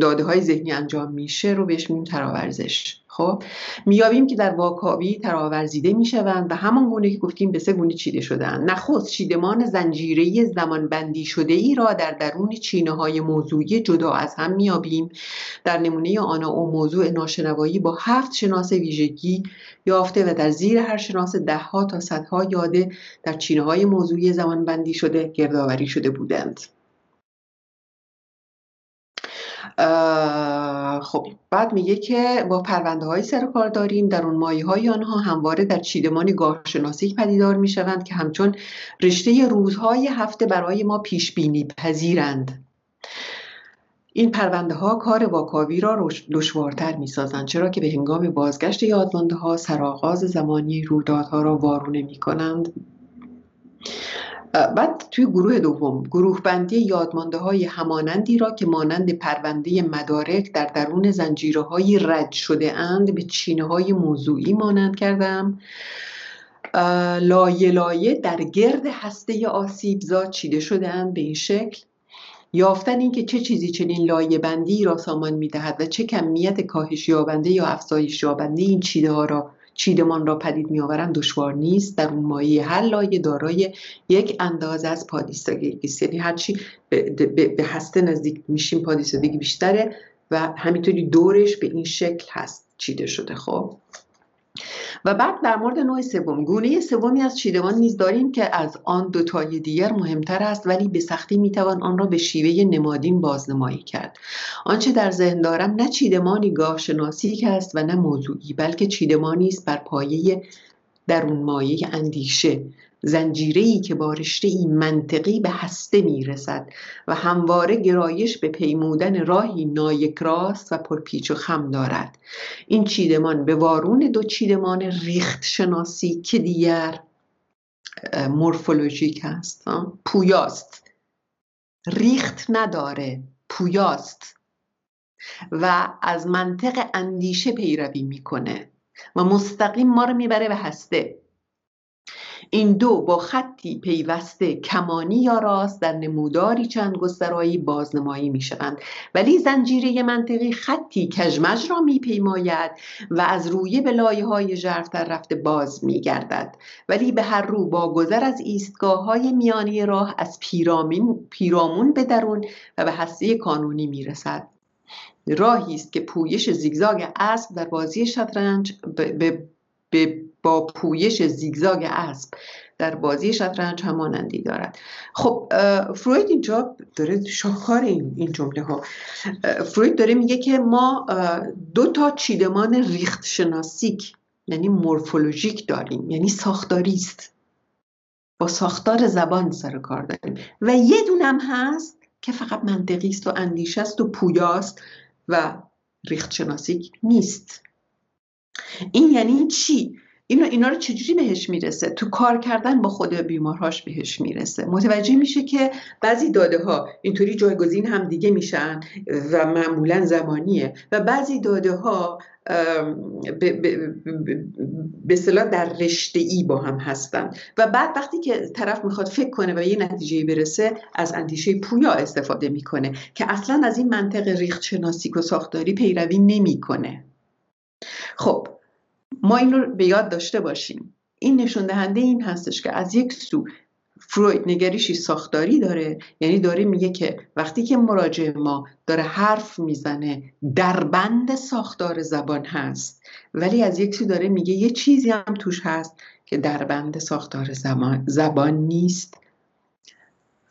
داده های ذهنی انجام میشه رو بهش میگیم تراورزش. خب میابیم که در واکاوی تراورزیده میشوند و همان گونه که گفتیم به سه گونه چیده شدند. نخست چیدمان زنجیره‌ای زمانبندی شده ای را در درون چینه های موضوعی جدا از هم میابیم. در نمونه آنا او موضوع ناشنوایی با هفت شناس ویژگی یافته و در زیر هر شناس ده ها تا صدها یاده در چینه های موضوعی زمانبندی شده گردآوری شده بودند. خب بعد میگه که با پرونده های سرکار داریم، در اون مایه های آنها همواره در چیدمان گاه شناسی پدیدار میشوند که همچون رشته روزهای هفته برای ما پیش بینی پذیرند. این پرونده ها کار واکاوی را دشوارتر میسازند چرا که به هنگام بازگشت یادمانده ها سرآغاز زمانی رویدادها را وارونه میکنند. بعد توی گروه دوم گروه بندی یادمانده های همانندی را که مانند پرونده مدارک در درون زنجیره های رد شده اند به چینه های موضوعی مانند کردم. لایه لایه در گرد هسته آسیبزا چیده شده اند به این شکل. یافتن اینکه چه چیزی چنین لایه بندی را سامان می دهد و چه کمیت کاهش یابنده یا افزایش یابنده این چیده ها را چیدمان را پدید می‌آورند دشوار نیست. در اون مایه هر لایه دارای یک اندازه از پادیستگی است، یعنی هرچی به, به،, به هسته نزدیک میشیم پادیستگی بیشتره و همینطوری دورش به این شکل هست چیده شده. خب و بعد در مورد نوع سوم گونه سومی از چیدمان نیز داریم که از آن دو تای دیگر مهمتر است ولی به سختی میتوان آن را به شیوه نمادین بازنمایی کرد. آنچه در ذهن دارم نه چیدمانی گاه شناسی است و نه موضوعی بلکه چیدمانی است بر پایه درون مایه اندیشه، زنجیره‌ای که با رشته‌ای منطقی به هسته میرسد و همواره گرایش به پیمودن راهی نایک راست و پرپیچ و خم دارد. این چیدمان به وارون دو چیدمان ریخت شناسی که دیگر مورفولوژیک است، پویاست، ریخت نداره، پویاست و از منطق اندیشه پیروی میکنه و مستقیم ما رو میبره به هسته. این دو با خطی پیوسته کمانی یا راست در نموداری چند گسترایی بازنمایی می شوند ولی زنجیره منطقی خطی کژمژ را می پیماید و از رویه به لایه های ژرفتر رفته باز می گردد ولی به هر رو با گذر از ایستگاه های میانی راه از پیرامین پیرامون به درون و به هسته کانونی می رسد. راهی است که پویش زیگزاگ اسب در بازی شطرنج به به با پویش زیگزاگ اسب در بازی شطرنج همانندی دارد. خب فروید اینجا داره شاخار این, این جمله ها فروید داره میگه که ما دو تا چیدمان ریخت شناسیک یعنی مورفولوژیک داریم، یعنی ساختاریست، با ساختار زبان سر کار داریم و یه دونم هست که فقط منطقیست و اندیشه است و پویاست و ریخت شناسیک نیست. این یعنی چی؟ اینا, اینا رو چجوری بهش میرسه؟ تو کار کردن با خود بیمارهاش بهش میرسه. متوجه میشه که بعضی داده ها اینطوری جایگزین هم دیگه میشن و معمولا زمانیه و بعضی داده ها به اصطلاح در رشته ای با هم هستن و بعد وقتی که طرف میخواد فکر کنه و یه نتیجه برسه از اندیشه پویا استفاده میکنه که اصلا از این منطق ریخت شناسی و ساختاری پیروی نمیکنه. خب ما این رو به یاد داشته باشیم. این نشون دهنده این هستش که از یک سو فروید نگریشی ساختاری داره، یعنی داره میگه که وقتی که مراجع ما داره حرف میزنه در بند ساختار زبان هست، ولی از یکی داره میگه یه چیزی هم توش هست که در بند ساختار زبان, زبان نیست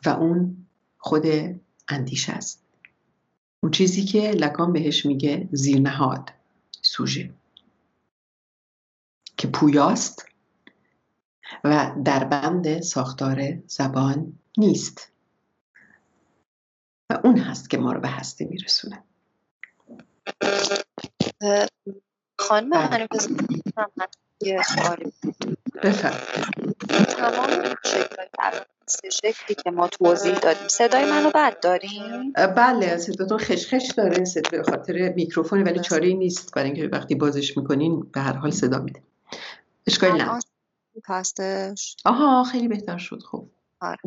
و اون خود اندیشه است. اون چیزی که لکان بهش میگه زیرنهاد، سوژه، که پویاست و در بند ساختار زبان نیست و اون هست که ما رو به هستی میرسونه. خانم هنوز یه سوالی بود. بفرمایید. تمام شکل شکلی که ما توضیح دادیم، صدای منو بد داریم؟ بله، صداتون خشخش داره، صدا خاطر میکروفون، ولی چاره‌ای نیست برای اینکه وقتی بازش میکنین به هر حال صدا میده. اشکالی نداره. هستش. آها خیلی بهتر شد. خب آره،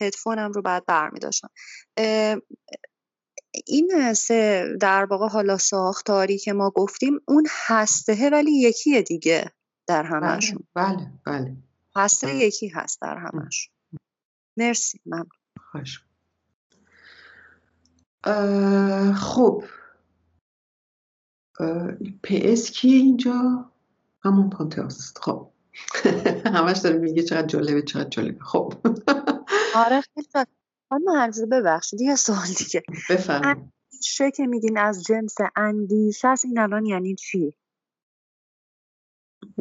هدفونم رو بعد برمی داشتم. این سه در واقع حالا ساختاری که ما گفتیم اون هسته، ولی یکیه دیگه در همشون. بله بله هسته بله. یکی هست در همش. مرسی، ممنون. خوش. خب پی اس کیه اینجا؟ همون پانتئاست. خب همش داره میگه چقدر جالبه چقدر جالبه. خب آره خیلی جالبه. من هرزه ببخشید یه سوال دیگه. بفرمایید. چه که میگین از جنس اندیشه است، این الان یعنی چی؟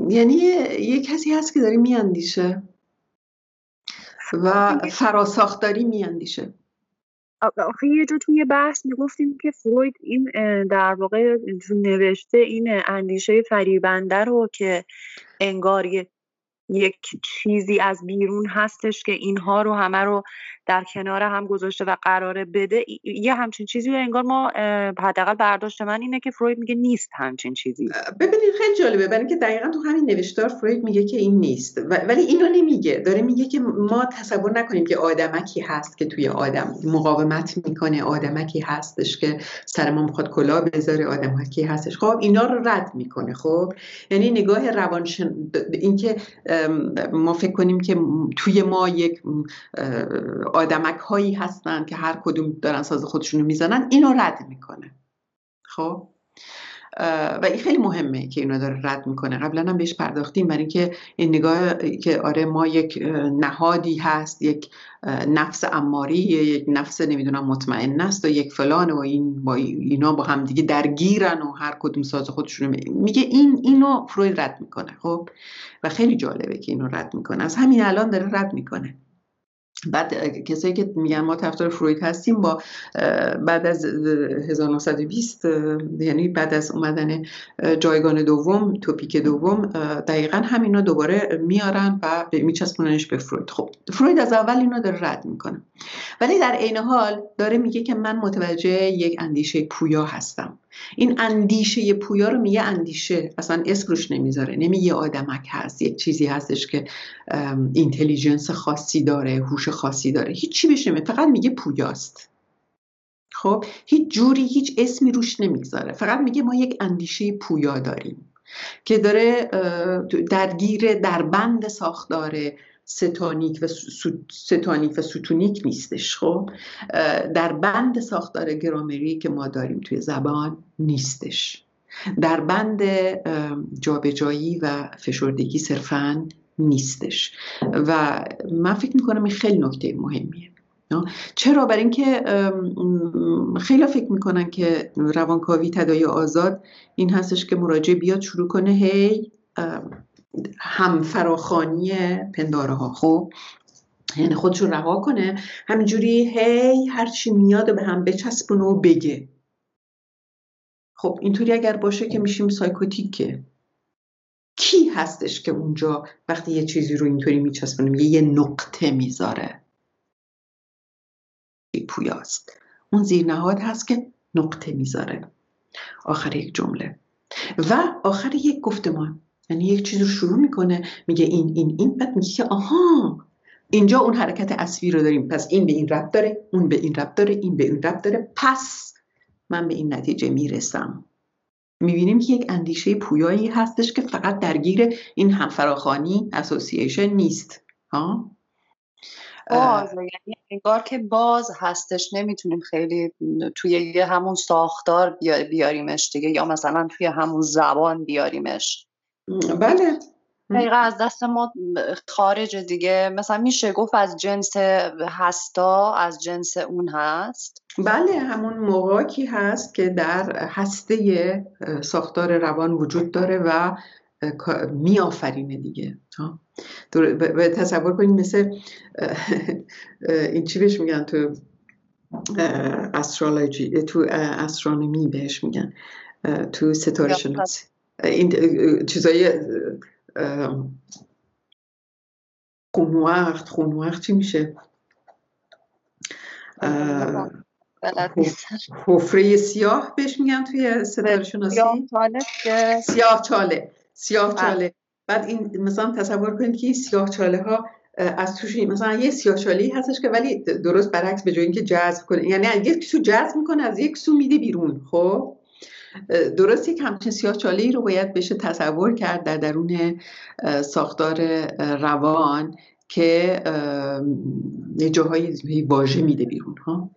یعنی یه کسی هست که داره میاندیشه و فراساختاری میاندیشه. آخه یه جا توی بحث میگفتیم که فروید این در واقع نوشته این اندیشه فریبنده رو که انگار یک چیزی از بیرون هستش که اینها رو همه رو در کنار هم گذاشته و قراره بده یه همچین چیزی رو انگار ما، حداقل برداشت من اینه که فروید میگه نیست همچین چیزی. ببینید خیلی جالبه، برای اینکه دقیقاً تو همین نوشتار فروید میگه که این نیست، ولی اینو نمیگه، داره میگه که ما تصور نکنیم که آدمکی هست که توی آدم مقاومت میکنه، آدمکی هستش که سر ما میخواد کلاه بذاره، آدمکی هستش. خب اینا رو رد میکنه. خب یعنی نگاه روانشن، اینکه ما فکر کنیم که توی ما یک آدمک هایی هستن که هر کدوم دارن ساز خودشونو میزنن، اینو رد میکنه. خب و این خیلی مهمه که اینو داره رد میکنه. قبلا هم بهش پرداختیم، برای اینکه این نگاه که آره ما یک نهادی هست، یک نفس اماری، یک نفس نمیدونم مطمئن است و یک فلان و این با اینا با هم دیگه درگیرن و هر کدوم ساز خودشونو میگه، این اینو فروید رد میکنه. خب و خیلی جالبه که اینو رد میکنه، از همین الان داره رد میکنه. بعد کسایی که میگن ما طرفدار فروید هستیم، با بعد از هزار و نهصد و بیست، یعنی بعد از اومدن جایگان دوم، توپیک دوم، دقیقا همینا دوباره میارن و میچسبوننش به فروید. خب فروید از اول اینو داره رد میکنه، ولی در عین حال داره میگه که من متوجه یک اندیشه پویا هستم. این اندیشه پویا رو میگه اندیشه، اصلا اسم روش نمیذاره، نمیگه آدمک هست، یک چیزی هستش که اینتلیجنس خاصی داره، هوش خاصی داره، هیچی بهش نمیگه، فقط میگه پویاست. خب هیچ جوری هیچ اسمی روش نمیذاره، فقط میگه ما یک اندیشه پویا داریم که داره درگیر در بند ساختار ستانیک و ستانیک و ستونیک نیستش. خب در بند ساختار گرامری که ما داریم توی زبان نیستش، در بند جابجایی و فشردگی صرفاً نیستش. و من فکر میکنم این خیلی نکته مهمیه. چرا؟ برای اینکه خیلی فکر میکنن که روانکاوی تداعی آزاد این هستش که مراجع بیاد شروع کنه هی هم فراخوانی پنداره ها، خب یعنی خودشو رها کنه همینجوری هی هرچی میاد به هم بچسبونه و بگه. خب اینطوری اگر باشه که میشیم سایکوتیکه. کی هستش که اونجا وقتی یه چیزی رو اینطوری میچسبونه میگه یه نقطه میذاره؟ پویاست، اون زیرنهاد هست که نقطه میذاره آخر یک جمله و آخر یک گفتمان. یعنی یک چیز رو شروع میکنه میگه این این این، بعد میگه آها اینجا اون حرکت عصبی رو داریم، پس این به این ربط داره، اون به این ربط داره، این به این ربط داره، پس من به این نتیجه میرسم. میبینیم که یک اندیشه پویایی هستش که فقط درگیر این همفراخوانی، اسوسییشن نیست. ها باز، یعنی انگار که باز هستش، نمیتونیم خیلی توی یه همون ساختار بیاریمش دیگه، یا مثلا توی همون زبان بیاریمش. بله دقیقا از دست ما خارج دیگه. مثلا میشه گفت از جنس هستا، از جنس اون هست. بله، همون موقعی هست که در هسته ساختار روان وجود داره و می آفرینه دیگه. و تصور کنید مثل این چی بهش میگن تو استرولوژی، تو استرونومی بهش میگن، تو ستاره شناسی، این چیزای خونوارد خونوارد چی میشه؟ حفره سیاه بهش میگن توی ستاره شناسی، سیاه چاله، سیاه چاله. بعد این مثلا تصور کنید که این سیاه چاله ها از توش مثلا یه سیاه چاله هستش که ولی درست برعکس، به جای اینکه جذب کنه، یعنی یک سو جذب میکنه از یک سو میده بیرون. خب درست یک همچین سیاه چاله‌ای رو باید بشه تصور کرد در درون ساختار روان که جاهای واژه میده بیرون. ها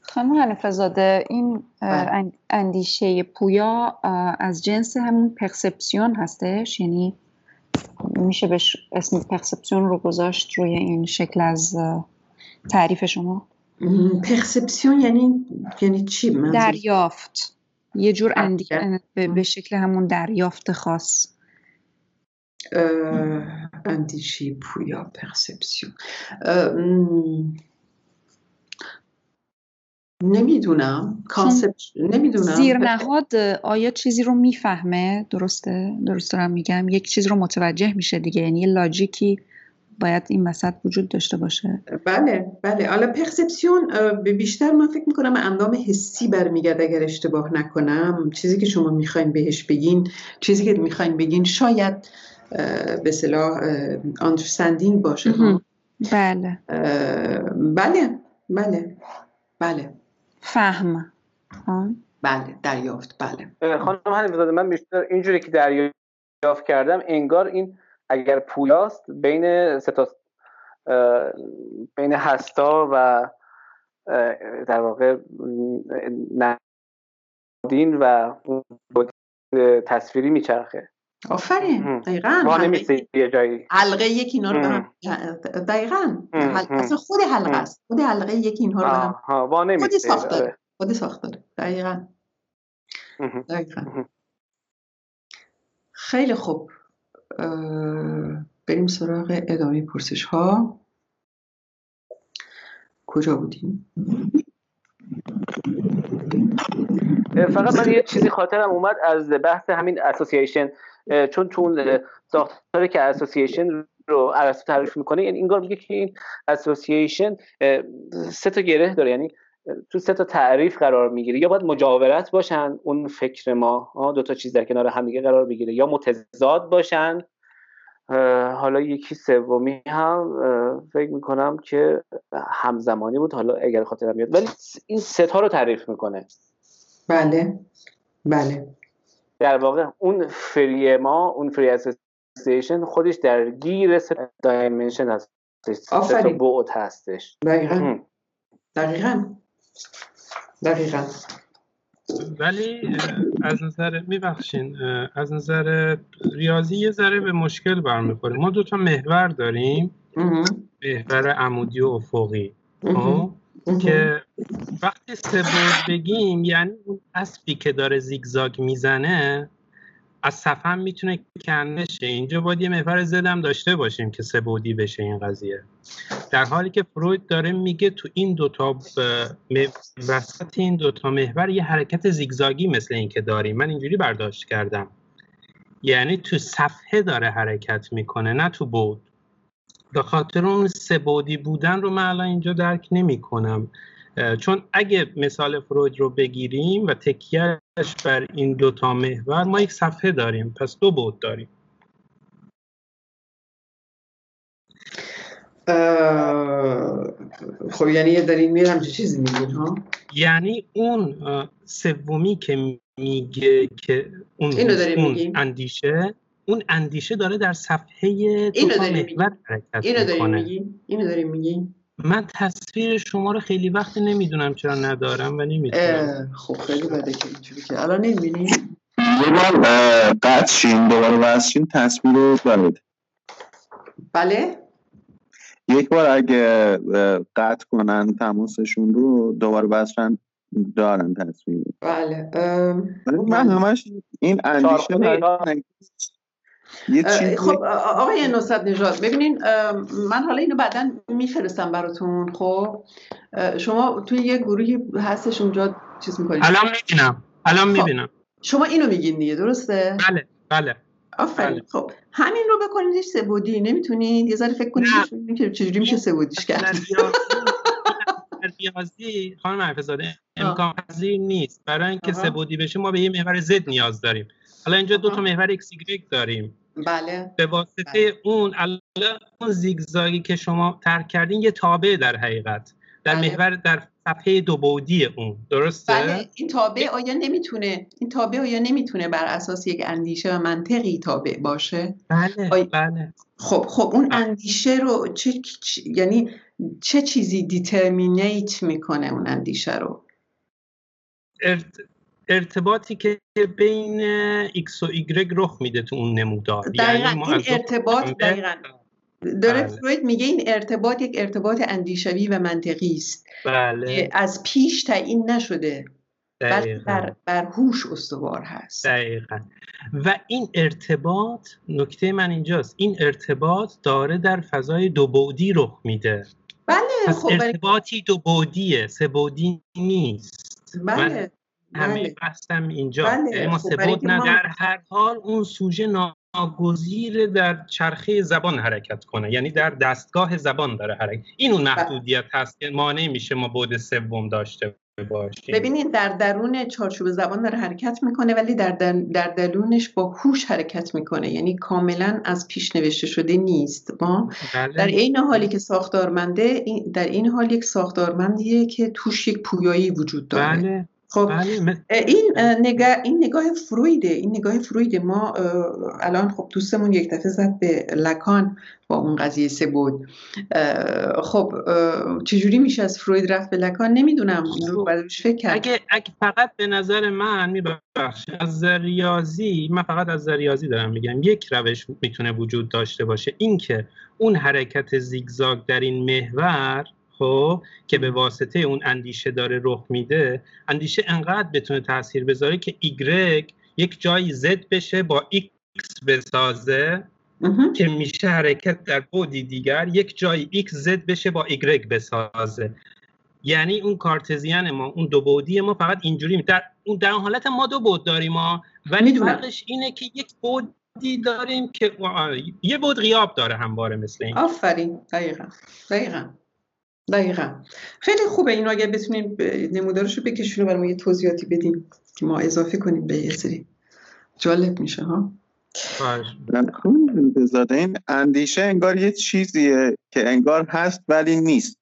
خانم حنفه‌زاده، این بره. اندیشه پویا از جنس همون پرسپسیون هستش، یعنی میشه بهش اسم پرسپسیون رو گذاشت روی این شکل از تعریف شما؟ پرسپسیون یعنی یعنی چی؟ منظور دریافت، یه جور اندیشه به شکل همون دریافت خاص. اندیشه پویا، پرسپسیون، نمیدونم کانسپت، نمیدونم زیرنهاد آیا چیزی رو میفهمه؟ درسته، درست دارم میگم؟ یک چیز رو متوجه میشه دیگه، یعنی لاجیکی باید این وسط وجود داشته باشه. بله بله. حالا پرسپسیون بیشتر من فکر میکنم اندام حسی برمیگرد اگر اشتباه نکنم. چیزی که شما میخواین بهش بگین، چیزی که میخواین بگین شاید به صلاح اندرستندینگ باشه. بله بله بله بله، فهم. بله، دریافت. بله خانم حنفه‌زاده، من بیشتر اینجوری که دریافت کردم انگار این اگر پویاست بین ستا بین هستا و در واقع نادین و تصویری میچرخه. آفرین، دقیقاً. ما نمی‌رسیم یه جایی. حلقه یک اینا رو به هم، دقیقاً اصلا خود حلقه است، خود حلقه یک اینها رو به هم، ها وا نمی‌رسیم، خود ساختاره، خود ساختاره. دقیقاً دقیقاً. خیلی خوب، بریم سراغ ادامه پرسش ها. کجا بودیم؟ فقط من یه چیزی خاطرم اومد از بحث همین اسوسییشن، چون چون ساختاری که اسوسییشن رو ارسطو تعریف میکنه، یعنی انگار میگه که این اسوسییشن سه تا گره داره، یعنی تو سه تا تعریف قرار میگیره، یا باید مجاورت باشن اون فکر ما، دو تا چیز در کنار هم دیگه قرار میگیره، یا متضاد باشن. حالا یکی سومی هم فکر میکنم که همزمانی بود، حالا اگر خاطرم بیاد، ولی این سه تا رو تعریف میکنه. بله بله، در واقع اون فری ما، اون فری اسوسییشن خودش در گیر سه دایمنشن هست، سه تا بعد هستش. دقیقاً دقیقاً دقیقاً. ولی از نظر، میبخشین، از نظر ریاضی یه ذره به مشکل برمیخوره. ما دو تا محور داریم، محور عمودی و افقی، که وقتی سه بعد بگیم یعنی اون اسبی که داره زیگزاگ میزنه از صفحه هم میتونه کند بشه. اینجا باید یه محور زد هم داشته باشیم که سه بعدی بشه این قضیه، در حالی که فروید داره میگه تو این دوتا ب... م... وسط این دوتا محور یه حرکت زیگزاگی مثل این که داریم. من اینجوری برداشت کردم، یعنی تو صفحه داره حرکت میکنه نه تو بعد. به خاطر اون سه بعدی بودن رو من الان اینجا درک نمی کنم، چون اگه مثال فروید رو بگیریم و تکیهش بر این دوتا محور، ما یک صفحه داریم، پس دو بعد داریم. خب یعنی داریم میره همچه چیزی میگه ها؟ یعنی اون سومی که میگه که اون, اون اندیشه اون اندیشه داره در صفحه اینو داریم اینو داریم میگیم اینو داریم میگیم من تصویر شما رو خیلی وقت نمیدونم چرا ندارم و نمیدونم. خب خیلی بده که اینجوری که الان نمیبینی دوباره قطع شین دوباره واسین تصویر رو ببرید. بله یک بار اگه قطع کنن تماسشون رو دوباره بسرن دارن تصویر. بله من همش این اندیشه دارم خب آقای نصرت نژاد ببینین من حالا اینو بعداً میفرستم براتون. خب شما توی یه گروهی هستش اونجا چیز میکنید الان میبینم الان میبینم شما اینو میگین دیگه درسته؟ بله بله آفرین بله. خب همین رو بکنید سه بعدی نمیتونید یه ذره فکر کنید که چجوری میشه سه بعدیش کرد. ریاضی خانم حفیظ‌زاده امکان پذیر نیست برای اینکه سه بعدی بشه ما به یه محور زد نیاز داریم. حالا اینجا دو تا محور ایکس ایگرگ داریم. بله. به واسطه بله. اون اون زیگزاگی که شما ترک کردین یه تابع در حقیقت در بله. محور در صفحه دو بعدی اون درسته؟ بله این تابع آیا نمیتونه این تابع آیا نمیتونه بر اساس یک اندیشه و منطقی تابع باشه؟ بله آی... بله. خب خب اون بله. اندیشه رو چه چ... یعنی چه چیزی دیترمینیت میکنه اون اندیشه رو؟ ارت... ارتباطی که بین ایکس و ایگرگ رخ میده تو اون نمودار. دقیقاً این ارتباط دقیقاً داره فروید میگه این ارتباط یک ارتباط اندیشوی و منطقی است. بله. از پیش تعیین نشده. بلکه بر بر هوش استوار هست. دقیقاً. و این ارتباط نکته من اینجاست. این ارتباط داره در فضای دو بعدی رخ میده. بله. خب ارتباطی دو بعدیه، سه بعدی نیست. بله. همه بحثم اینجا بله. ما ثبوت نه در هر حال اون سوژه ناگزیر در چرخه زبان حرکت کنه یعنی در دستگاه زبان داره حرکت این اون محدودیت هست که مانع میشه ما بعد سوم داشته باشیم. ببینید در درون چارچوب زبان داره حرکت میکنه ولی در در, در درونش با هوش حرکت میکنه یعنی کاملا از پیش نوشته شده نیست. ما بله. در این حالی که ساختارمنده در این حال یک ساختارمندیه که توش یک پویایی وجود داره. بله. خب این نگاه این نگاه فرویده این نگاه فرویده ما الان خب دوستمون یک دفعه زد به لکان با اون قضیه سه بعد. خب چجوری میشه از فروید رفت به لکان نمیدونم بعدش فکر کرد. اگه اگه فقط به نظر من میبخش از ریاضی من فقط از ریاضی دارم میگم یک روش میتونه وجود داشته باشه اینکه اون حرکت زیگزاگ در این محور خب که به واسطه اون اندیشه داره رخ میده اندیشه انقدر بتونه تاثیر بذاره که ایگرگ یک جایی زد بشه با ایکس بسازه که میشه حرکت در بعدی دیگر یک جایی ایکس زد بشه با ایگرگ بسازه یعنی اون کارتزین ما اون دو بعدی ما فقط اینجوری در اون در حالت ما دو بعد داریم ما ولی فرقش اینه که یک بعد داریم که یه بعد غیاب داره همواره مثل این. آفرین دقیقاً دقیقاً دقیقا. خیلی خوبه اینو اگر بتونیم نمودارشو بکشین و برامون یه توضیحاتی بدین که ما اضافه کنیم به یه سری جالب میشه ها. خب این اندیشه انگار یه چیزیه که انگار هست ولی نیست.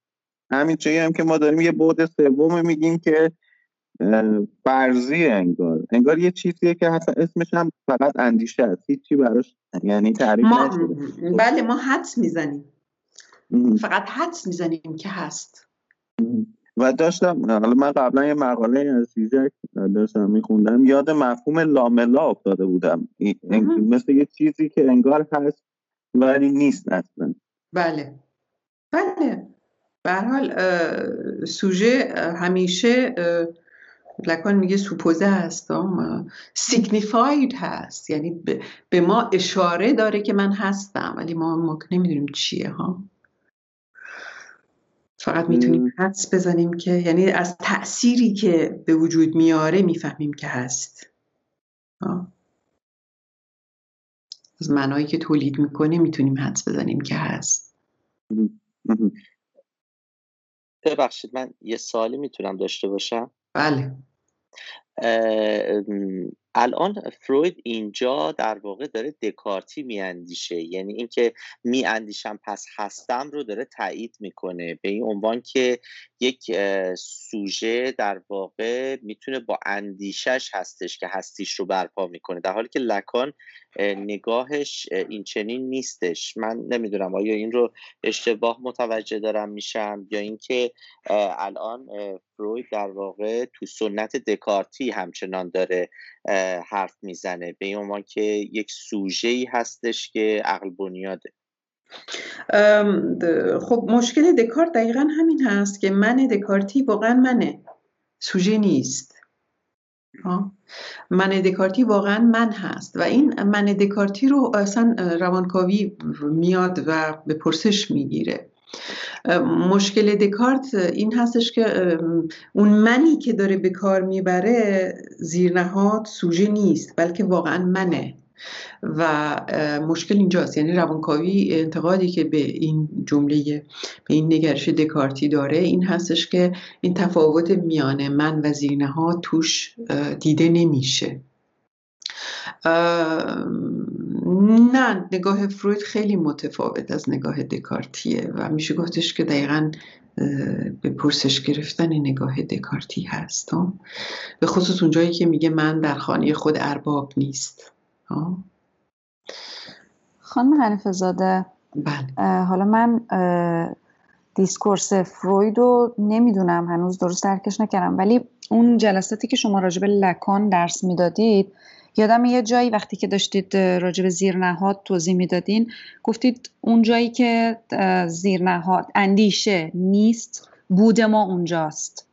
همین چیزی هم که ما داریم یه بعد سوم میگیم که فرضیه انگار انگار یه چیزیه که حتی اسمش هم فقط اندیشه است هیچی براش یعنی تعریف نشده. بله ما حدس میزنیم فقط حدس میزنیم که هست. و داشتم حالا من قبلا یه مقاله از سیزک داشتم میخوندم یاد مفهوم لاملا افتاده بودم مثل یه چیزی که انگار هست ولی نیست اصلا. بله بله به هر حال سوژه همیشه لکان میگه سوپوزه هست سیگنیفاید هست یعنی به ما اشاره داره که من هستم ولی ما ما نمیدونیم چیه ها فقط میتونیم حدس بزنیم که یعنی از تأثیری که به وجود میاره میفهمیم که هست آه. از معنایی که تولید میکنه میتونیم حدس بزنیم که هست. ببخشید من یه سوالی میتونم داشته باشم؟ بله الان فروید اینجا در واقع داره دکارتی میاندیشه، یعنی اینکه میاندیشم پس هستم رو داره تایید میکنه، به این عنوان که یک سوژه در واقع میتونه با اندیشش هستش که هستیش رو برپا میکنه، در حالی که لکان نگاهش این چنین نیستش. من نمیدونم آیا این رو اشتباه متوجه دارم میشم یا اینکه الان فروید در واقع تو سنت دکارتی همچنان داره حرف میزنه، به این عنوان که یک سوژه‌ای هستش که عقل بنیاده. خب مشکل دکارت دقیقا همین هست که من دکارتی واقعا منه، سوژه نیست. من دکارتی واقعا من هست و این من دکارتی رو اصلا روانکاوی میاد و به پرسش میگیره. مشکل دکارت این هستش که اون منی که داره به کار میبره زیرنهاد سوژه نیست بلکه واقعا منه و مشکل اینجاست. یعنی روانکاوی انتقادی که به این جمله، به این نگرش دکارتی داره این هستش که این تفاوت میانه من و زیرنهاد توش دیده نمیشه. نه، نگاه فروید خیلی متفاوت از نگاه دکارتیه و میشه گفتش که دقیقاً به پرسش گرفتن نگاه دکارتی هست، به خصوص اونجایی که میگه من در خانه خود ارباب نیست. خانم غریفه زاده، بله. حالا من دیسکورس فروید رو نمیدونم، هنوز درست درکش نکردم، ولی اون جلساتی که شما راجب لکان درس میدادید یادم یه جایی وقتی که داشتید راجب زیرنهاد توضیح میدادین گفتید اون جایی که زیرنهاد اندیشه نیست بود ما اونجاست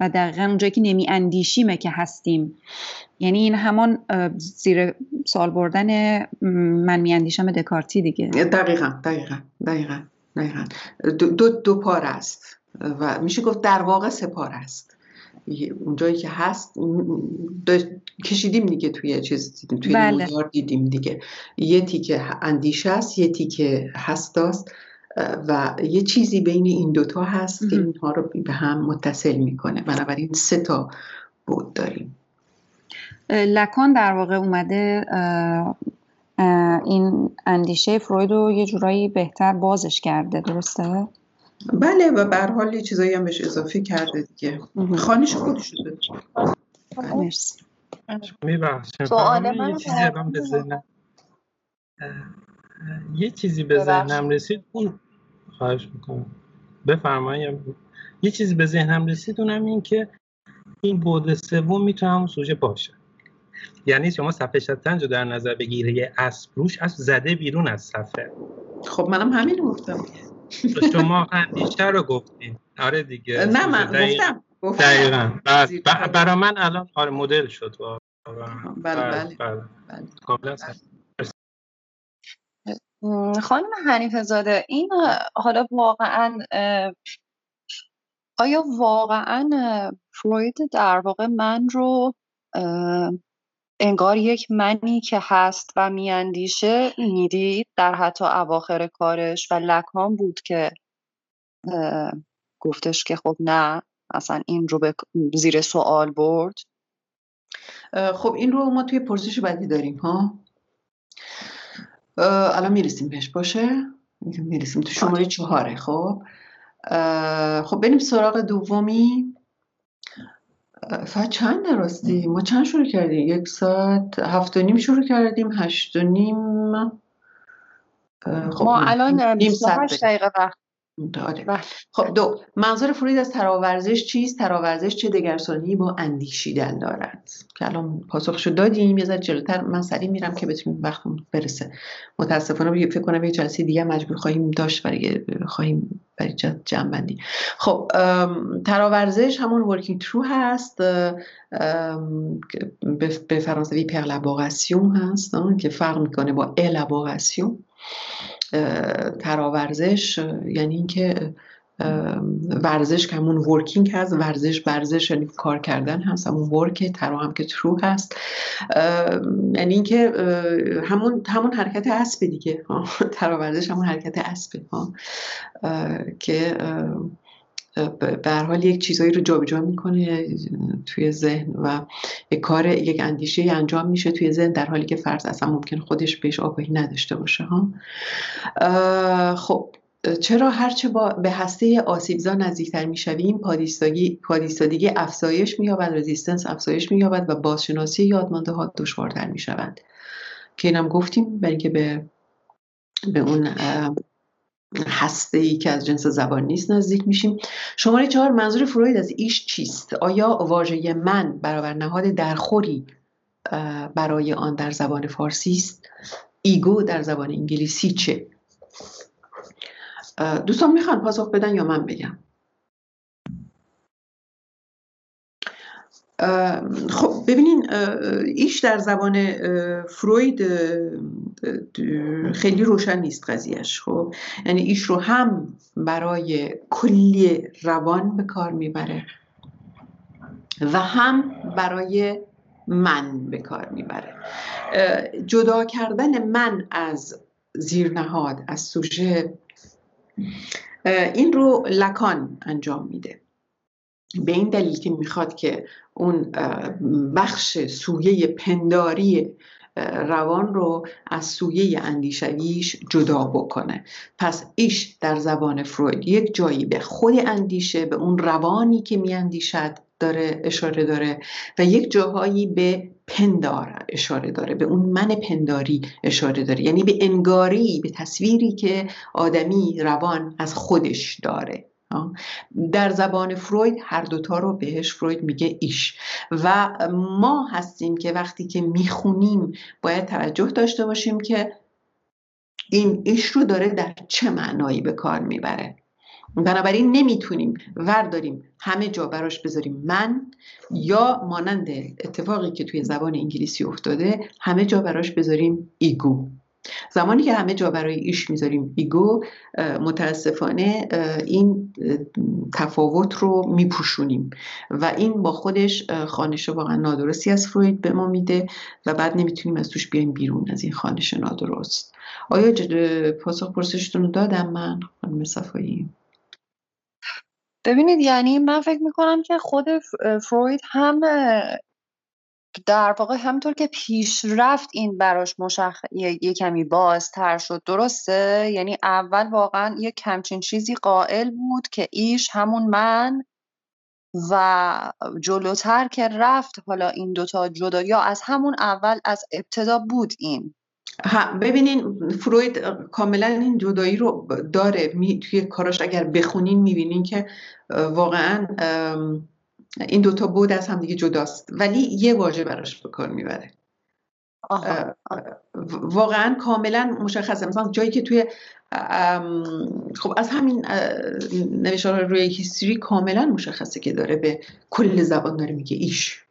و دقیقا اونجایی که نمی اندیشیمه که هستیم. یعنی این همان زیر سوال بردن من می اندیشم دکارتی دیگه. دقیقا دقیقا دقیقا, دقیقا. دو, دو, دو پار است و میشه گفت در واقع سه پار است. اونجایی که هست کشیدیم دیگه توی چیز دیدیم توی بله. موزار دیدیم دیگه، یه تیکه اندیشه است، یه تیکه هست است و یه چیزی بین این دوتا هست هم. که اینها رو به هم متصل میکنه، بنابراین سه تا بود داریم. لکان در واقع اومده اه اه این اندیشه فروید رو یه جورایی بهتر بازش کرده، درسته؟ بله و به هر حال یه چیزایی هم بهش اضافه کرده دیگه، خانش خودش شده. مرسی. میبخشم سوال من رو یه چیزی به ذهنم رسید، اون خواهش میکنم بفرمایید. یه چیزی به ذهنم رسید اونم این که این بعد سوم میتونه همون سوژه باشه، یعنی شما صفحه شطرنج رو در نظر بگیره، یه اسب روش اسب زده بیرون از صفحه. خب منم همین گفتم. شما اندیشه رو گفتین. آره دیگه. نه من گفتم. دقیقاً. برای من الان آره مدل شد. بله بله. قابل است. خانم حنیفه زاده، این حالا واقعا آیا واقعا فروید در واقع من رو انگار یک منی که هست و میاندیشه میدید در حتی اواخر کارش و لکان بود که گفتش که خب نه اصلا این رو به زیر سوال برد؟ خب این رو ما توی پرسش بعدی داریم ها، الان میرسیم بهش، باشه؟ میرسیم تو شماره چهاره. خب خب بریم سراغ دومی. فقط چند درستی؟ ما چند شروع کردیم؟ یک ساعت هفت و نیم شروع کردیم، هشت و نیم. خب ما الان بیست و هشت دقیقه وقت داره. خب دو، منظور فروید از تراورزش چیست؟ تراورزش چه دگرسانی با اندیشیدن دارد که الان پاسخشو دادیم. یه ذره جلوتر من سریع میرم که بتونیم وقتمون برسه. متاسفانه فکر کنم یه جلسه دیگه مجبور خواهیم داشت برای خواهیم برای جمع‌بندی. خب تراورزش همون ورکینگ ترو هست، به فرانسوی پرلابوراسیون هست که فرق میکنه با الابوراسیون. تراورزش یعنی اینکه ورزش که همون ورکینگ هست، ورزش ورزش یعنی کار کردن هست، همون ورکه، ترا هم که ترو هست، یعنی اینکه همون همون حرکت اسب دیگه. تراورزش همون حرکت اسب که به هر حال یک چیزایی رو جابجا میکنه توی ذهن و یک کار، یک اندیشه انجام میشه توی ذهن، در حالی که فرد اصلا ممکن خودش بهش آگاهی نداشته باشه. ها خب چرا هرچه با به هسته آسیبزا نزدیکتر میشویم پادیستگی پادیستگی افزایش مییابد، رزیستنس افزایش مییابد و بازشناسی یادمانده ها دشوارتر میشوند، که اینم گفتیم برای اینکه به به اون هسته‌ای که از جنس زبان نیست نزدیک میشیم. شماره چهار، منظور فروید از ایش چیست؟ آیا واژه من برابر نهاد درخوری برای آن در زبان فارسی است؟ ایگو در زبان انگلیسی چه؟ دوستان میخوان پاسخ بدن یا من بگم؟ خب ببینین، ایش در زبان فروید خیلی روشن نیست قضیهش. خب یعنی ایش رو هم برای کلی روان به کار میبره و هم برای من به کار میبره. جدا کردن من از زیرنهاد، از سوژه، این رو لکان انجام میده، به این دلیل که میخواد که اون بخش سویه پنداری روان رو از سویه اندیشویش جدا بکنه. پس ایش در زبان فروید یک جایی به خود اندیشه، به اون روانی که میاندیشد داره اشاره داره و یک جاهایی به پندار اشاره داره، به اون من پنداری اشاره داره، یعنی به انگاری، به تصویری که آدمی روان از خودش داره. در زبان فروید هر دوتا رو بهش فروید میگه ایش، و ما هستیم که وقتی که میخونیم باید توجه داشته باشیم که این ایش رو داره در چه معنایی به کار میبره. بنابراین نمیتونیم ورداریم همه جا براش بذاریم من، یا مانند اتفاقی که توی زبان انگلیسی افتاده همه جا براش بذاریم ایگو. زمانی که همه جا برای ایش میذاریم ایگو، متاسفانه این تفاوت رو میپوشونیم و این با خودش خانش واقعا نادرستی از فروید به ما میده و بعد نمیتونیم از توش بیایم بیرون، از این خانش نادرست. آیا پاسخ پرسشتون رو دادم من خانم صفایی؟ ببینید یعنی من فکر میکنم که خود فروید هم در واقع همطور که پیش رفت این براش مشخ... یه کمی بازتر شد، درسته؟ یعنی اول واقعا یه کمچین چیزی قائل بود که ایش همون من، و جلوتر که رفت حالا این دوتا جدا، یا از همون اول از ابتدا بود این. ببینین فروید کاملا این جدایی رو داره می... توی کاراش اگر بخونین میبینین که واقعا این دوتا بود از هم دیگه جداست، ولی یه واژه براش به کار میبره. آها. واقعا کاملا مشخصه، مثلا جایی که توی خب از همین نوشتار روی هیستری کاملا مشخصه که داره به کل زبان داره میگه ایش،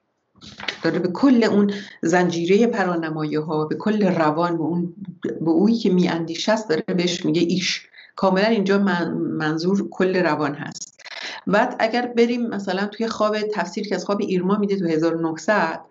داره به کل اون زنجیره پرانمایه ها، به کل روان، به اون به اویی که میاندیشه است داره بهش میگه ایش. کاملا اینجا من منظور کل روان هست. بعد اگر بریم مثلا توی خواب تفسیر که از خواب ایرما میده تو هزار و نهصد،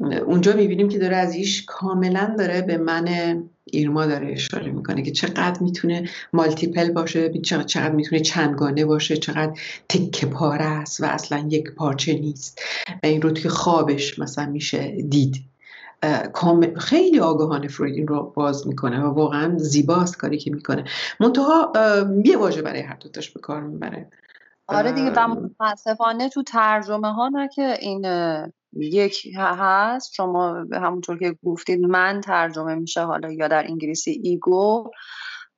اونجا میبینیم که داره از ایش کاملا داره به من ایرما داره اشاره میکنه که چقدر میتونه مالتیپل باشه، چقدر میتونه چندگانه باشه، چقدر تکه پاره است و اصلا یک پارچه نیست. این رو توی خوابش مثلا میشه دید. خیلی آگاهانه فروید این رو باز میکنه و واقعا زیباست کاری که میکنه، منتها یه واژه برای هر دوتاش به کار میبره. آره دیگه، و متاسفانه تو ترجمه ها نه که این یک هست، شما همونطور که گفتید من ترجمه میشه حالا، یا در انگلیسی ایگو.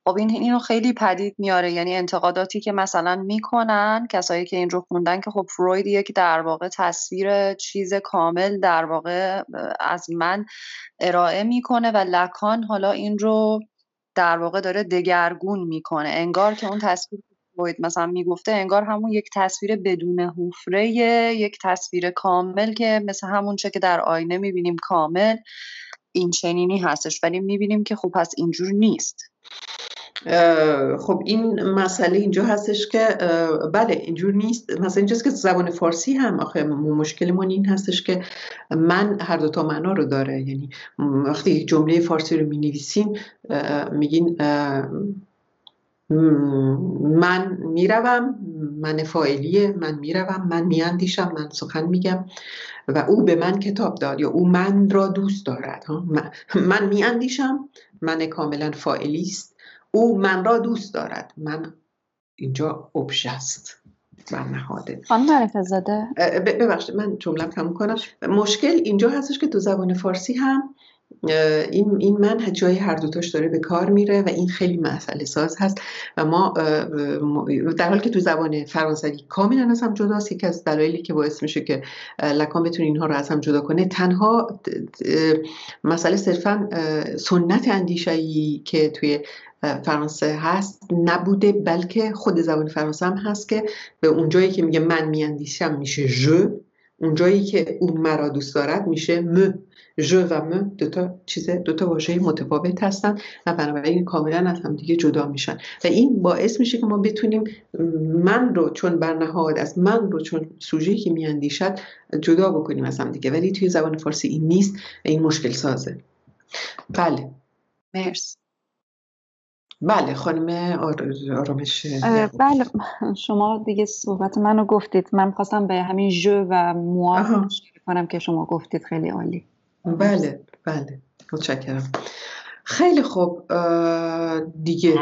خب این اینو خیلی پدید میاره، یعنی انتقاداتی که مثلا میکنن کسایی که این رو خوندن که خب فروید یک در واقع تصویر چیز کامل در واقع از من ارائه میکنه و لکان حالا این رو در واقع داره دگرگون میکنه، انگار که اون تصویر باید مثلا میگفته انگار همون یک تصویر بدون حفره، یک تصویر کامل که مثل همون چه که در آینه میبینیم کامل این چنینی هستش، ولی میبینیم که خب پس اینجور نیست. خب این مسئله اینجا هستش که بله اینجور نیست. مثلا اینجاست که زبان فارسی هم آخه مشکلمون این هستش که من هر دوتا معنا رو داره، یعنی وقتی یک جمله فارسی رو می نویسین میگین من میروم، من فاعلیه، من میروم، من میاندیشم، من سخن میگم و او به من کتاب داد، یا او من را دوست دارد. من میاندیشم، من کاملا فاعلی است، او من را دوست دارد. من اینجا ابژه است، برنهاده. خانم عرفزاده، ببخشید من جمله تموم کنم. مشکل اینجا هستش که تو زبان فارسی هم این این من جای هر دوتاش داره به کار میره و این خیلی مسئله ساز هست و ما در حالی که تو زبان فرانسوی کاملا از هم جداست. یکی از دلایلی که باعث میشه که لکان بتونه اینها رو از هم جدا کنه تنها مسئله صرفا سنت اندیشایی که توی فرانسه هست نبوده، بلکه خود زبان فرانسه هم هست که به اونجایی که میگه من میاندیشم میشه ژ، اونجایی که او مرا دوست دارد میشه م. ژ و م دوتا چیزه، دوتا واژه متفاوت هستن و بنابراین کاملا از هم دیگه جدا میشن و این باعث میشه که ما بتونیم من رو چون برنهاد از من رو چون سوژه‌ای که میاندیشد جدا بکنیم از هم دیگه، ولی توی زبان فارسی این نیست و این مشکل سازه. بله مرسی. بله خانم آرامش. بله شما دیگه صحبت منو گفتید، من خواستم به همین ژ و موا اشاره کنم که شما گفتید. خیلی عالی. بله بله متشکرم. خیلی خوب دیگه.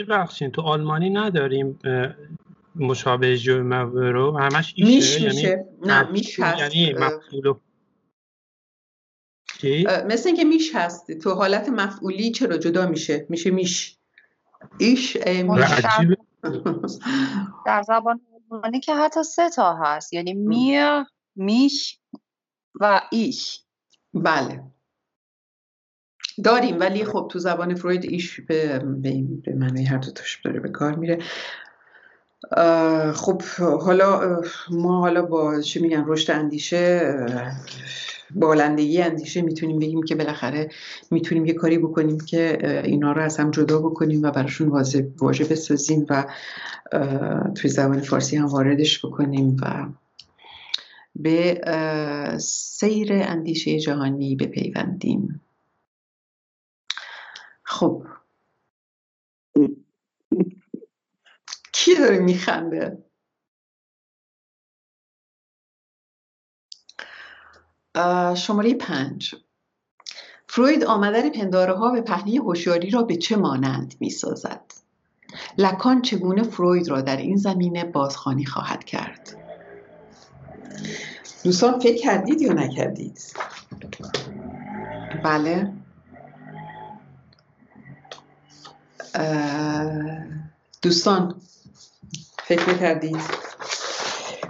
ببخشید تو آلمانی نداریم مشابه ژ و موا رو، همش ایشه، یعنی نه میش هست، یعنی مفعول مثل اینکه میش هست تو حالت مفعولی چرا جدا میشه، میشه میش ایش میش. در زبان آلمانی که حتی سه تا هست، یعنی میر، میش و ایش. بله داریم، ولی خب تو زبان فروید ایش به به معنی هر دو تاش داره به کار میره. خب حالا ما حالا با چی میگن رشد اندیشه، بالندگی اندیشه میتونیم بگیم که بالاخره میتونیم یه کاری بکنیم که اینا رو از هم جدا بکنیم و براشون واژه بسازیم و توی زبان فارسی هم واردش بکنیم و به سیر اندیشه جهانی بپیوندیم. خب کی داره میخنده؟ شماره پنج. فروید آمدن پنداره‌ها به پهنه هوشیاری را به چه مانند میسازد؟ لکان چگونه فروید را در این زمینه بازخوانی خواهد کرد؟ دوستان فکر کردید یا نکردید؟ بله دوستان فکر کردید؟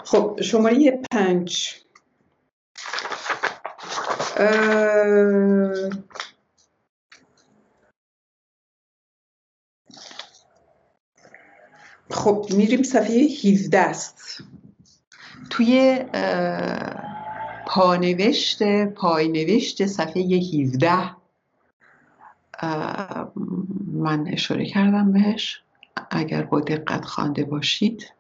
خب شماره پنج. اه... خب میریم صفحه هفده است. توی پانوشت پاینوشت صفحه هفده من اشاره کردم بهش، اگر با دقت خوانده باشید.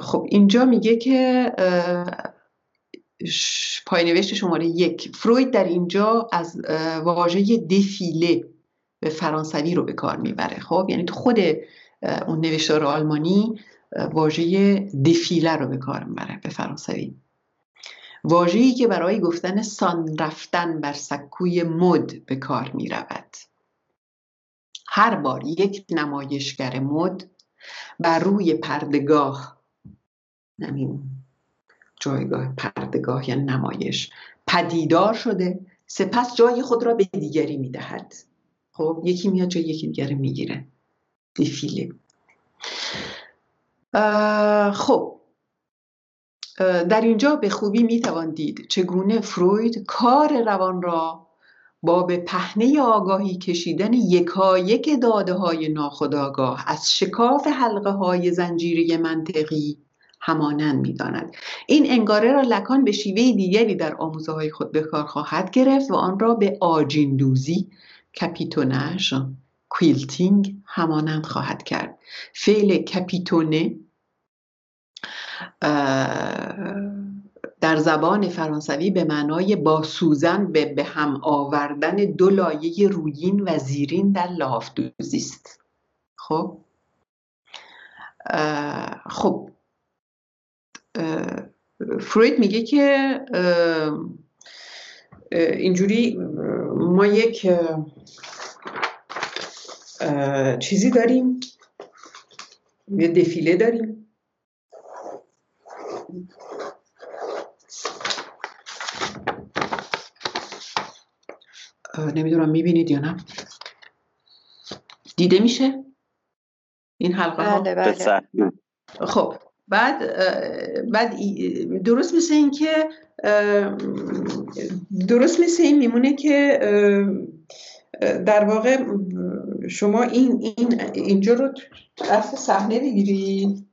خب اینجا میگه که پاینوشت شماره یک، فروید در اینجا از واژه دفیله به فرانسوی رو به کار میبره. خب یعنی تو خود اون نوشتار آلمانی واژه دفیله رو به کار میبره به فرانسوی، واژه‌ای که برای گفتن سان رفتن بر سکوی مد به کار میرود. هر بار یک نمایشگر مد بر روی پردگاه، نمیم جایگاه پردگاه یعنی نمایش، پدیدار شده سپس جای خود را به دیگری میدهد. خب یکی میاد جای یکی دیگری میگیره، دفیله. خب در اینجا به خوبی میتوان دید چگونه فروید کار روان را با به پهنه آگاهی کشیدن یکایک داده های ناخودآگاه از شکاف حلقه های زنجیری منطقی همانند میداند. این انگاره را لکان به شیوه دیگری در آموزه های خود به کار خواهد گرفت و آن را به آجیندوزی، کاپیتوناژ، کویلتینگ همانند خواهد کرد. فعل کاپیتونه در زبان فرانسوی به معنای با سوزن به هم آوردن دو لایه رویین و زیرین در لاف دوزی است. خوب خب فروید میگه که اینجوری ما یک چیزی داریم، یه دفیله داریم نمیدونم میبینید یا نه، دیده میشه این حلقه ها؟ بله بله. خب بعد بعد درست مثل این که درست مثل این میمونه که در واقع شما این این اینجا رو طرف صحنه بگیرید.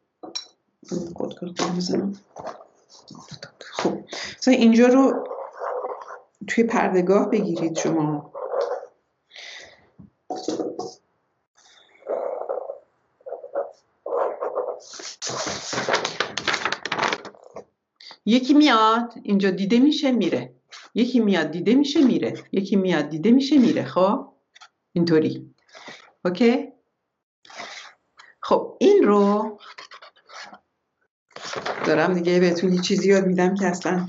خب مثلا اینجا رو توی پردگاه بگیرید شما. یکی میاد اینجا دیده میشه میره، یکی میاد دیده میشه میره، یکی میاد دیده میشه میره. خب اینطوری اوکی. خب این رو دارم دیگه بهتون یه چیزی یاد میدم که اصلا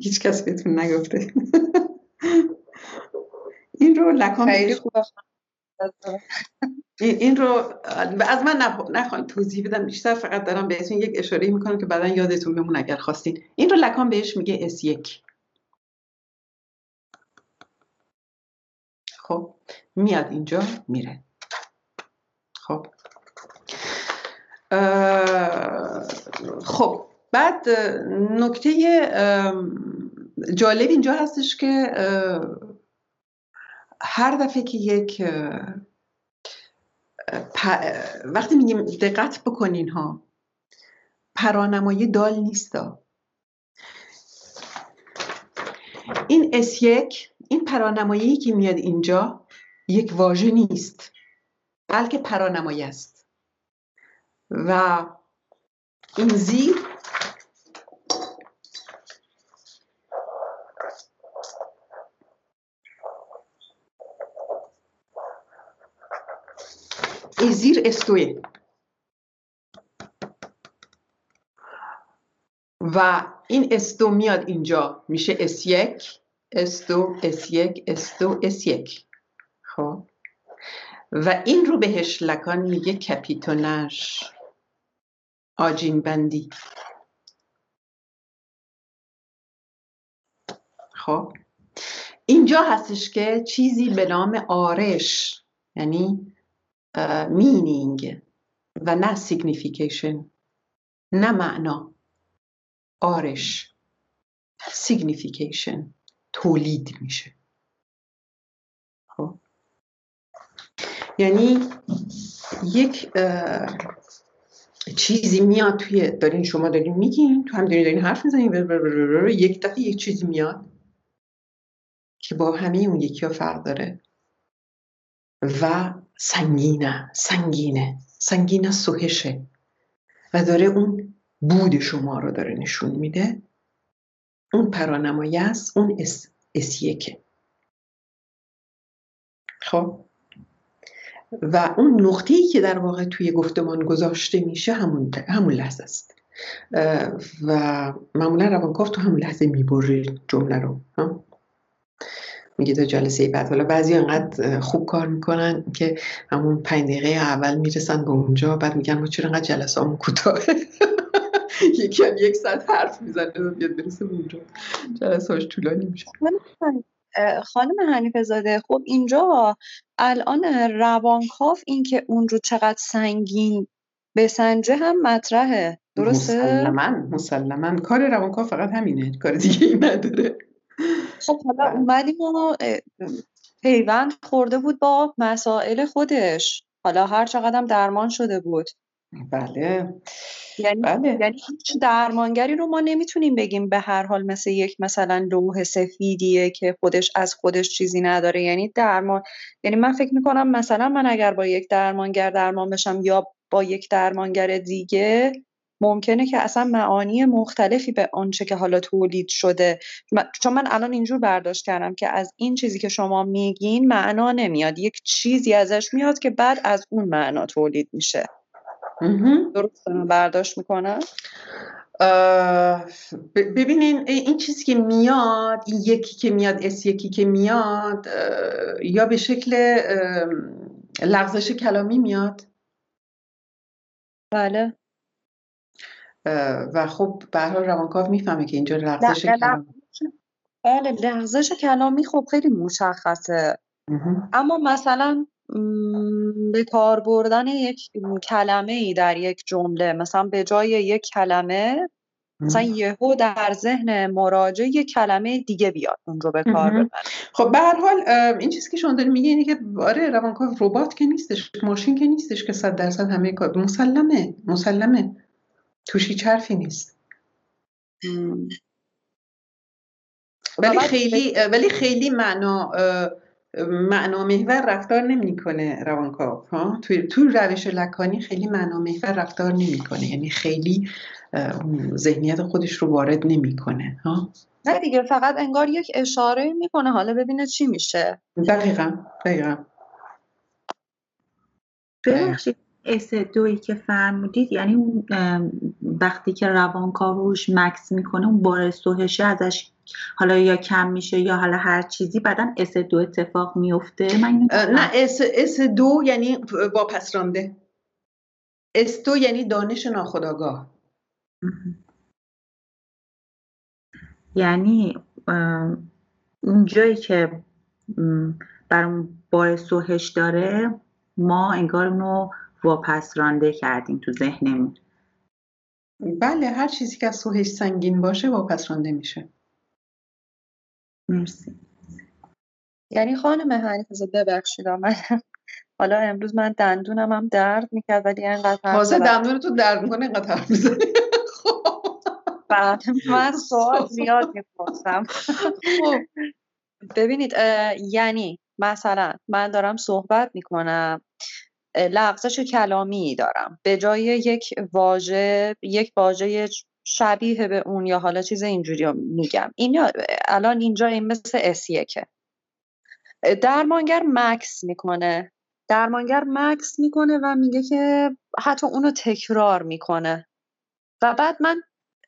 هیچ کس بهتون نگفته. این رو لکام خیلی خوبه. این رو از من نخواهید توضیح بدم بیشتر، فقط دارم بهتون یک اشاره میکنم که بعدا یادتون بمون اگر خواستین. این رو لکان بهش میگه اس یک. خب میاد اینجا میره. خب خب بعد نکته جالب اینجا هستش که هر دفعه که یک وقتی میگیم دقت بکنین ها، پرانمایی دال نیستا. این اس یک، این پرانمایی که میاد اینجا یک واژه نیست بلکه پرانمایی است و این زیر این زیر استویه و این استو میاد اینجا میشه اس یک، استو اس یک، استو اس یک. خب و این رو بهش لکان میگه کپیتوناژ، آجین بندی. خب اینجا هستش که چیزی به نام آرش، یعنی مینینگ و نه سیگنیفیکیشن، نه معنا. آرش سیگنیفیکیشن تولید میشه. خب یعنی یک چیزی میاد توی دارین شما دارین میگین تو هم دارین دارین حرف میزنین، یک دفعه یک چیزی میاد که با همه اون یکی ها فرق داره و سنگینه سنگینه سنگینه سوهشه و داره اون بود شما رو داره نشون میده. اون پرانمایی است، اون اس, اس یکه. خب و اون نقطه‌ای که در واقع توی گفتمان گذاشته میشه همون همون لحظه است و معمولا روانکاو تو همون لحظه میبره جمله رو ها؟ میگه تا جلسه بعد. حالا بعضی انقدر خوب کار میکنن که همون پنج دقیقه اول میرسن به اونجا، بعد میگن ما چرا انقدر جلسه همون کوتاه، یکی هم یک ساعت حرف میزنه بیاد برسه به اونجا، جلسه هاش طولانی میشه. خانم حنیفه زاده خب اینجا الان روانکاو این که اون رو چقدر سنگین بسنجه هم مطرحه، درسته؟ مسلمن مسلمن کار روانکاو فقط همینه، کار دیگه ای نداره. خب حالا اومدیم و پیوند خورده بود با مسائل خودش، حالا هر چقدر هم درمان شده بود. بله یعنی بله. یعنی هیچ درمانگری رو ما نمیتونیم بگیم به هر حال مثل یک مثلا لوح سفیدیه که خودش از خودش چیزی نداره. یعنی درمان، یعنی من فکر میکنم مثلا من اگر با یک درمانگر درمان بشم یا با یک درمانگر دیگه ممکنه که اصلا معانی مختلفی به آنچه که حالا تولید شده، چون من الان اینجور برداشت کردم که از این چیزی که شما میگین معنا نمیاد، یک چیزی ازش میاد که بعد از اون معنا تولید میشه. درست برداشت میکنم؟ ببینین این چیزی که میاد، این یکی که میاد، اس یکی که میاد، یا به شکل لغزش کلامی میاد، بله، و خب به هر حال روانکاو میفهمه که اینجا لغزش کلامی، بله، لغزش کلامی خب خیلی مشخصه. اما مثلا به کار بردن یک کلمه ای در یک جمله، مثلا به جای یک کلمه مثلا یهو در ذهن مراجع یک کلمه دیگه بیاد اونجا به کار ببره. خب به هر حال این چیزی که شما دارین میگین اینه که آره روانکاو ربات که نیستش، ماشین که نیستش که صد درصد همه کار مسلمه، مسلمه توش هیچ حرفی نیست. ولی خیلی ولی خیلی معنا معنا محور رفتار نمی‌کنه روانکاو، ها، توی تو روش لکانی خیلی معنا محور رفتار نمی‌کنه، یعنی خیلی ذهنیت خودش رو وارد نمی‌کنه، ها، نه دیگه، فقط انگار یک اشاره می‌کنه حالا ببینه چی میشه. دقیقاً دقیقاً. ببخشید اس دویی که فرمودید یعنی وقتی که روانکاو روش مکس می‌کنه اون بارستوهشه ازش حالا یا کم میشه یا حالا هر چیزی، بعدن اس دو اتفاق میفته. من نه اس اس2 یعنی واپس رانده، اس دو یعنی دانش ناخودآگاه، یعنی اون جایی که برام بارسوهش داره ما انگار اونو واپس رانده کردیم تو ذهنمون. بله، هر چیزی که از سوهش سنگین باشه واپس رانده میشه. مرسی. یعنی خانم حنیفه‌زاده ببخشید من حالا امروز من دندونم هم درد میکرد ولی اینقدر حاضر دندونتو درد میکنه اینقدر حرف میزنی. خب من سوال زیاد میپرسم. ببینید یعنی مثلا من دارم صحبت میکنم، لغزش کلامی دارم، به جای یک واژه یک واژه شبیه به اون یا حالا چیز اینجوری ها میگم. این الان اینجا این مثل اس یکه. درمانگر مکس میکنه درمانگر مکس میکنه و میگه که حتی اونو تکرار میکنه و بعد من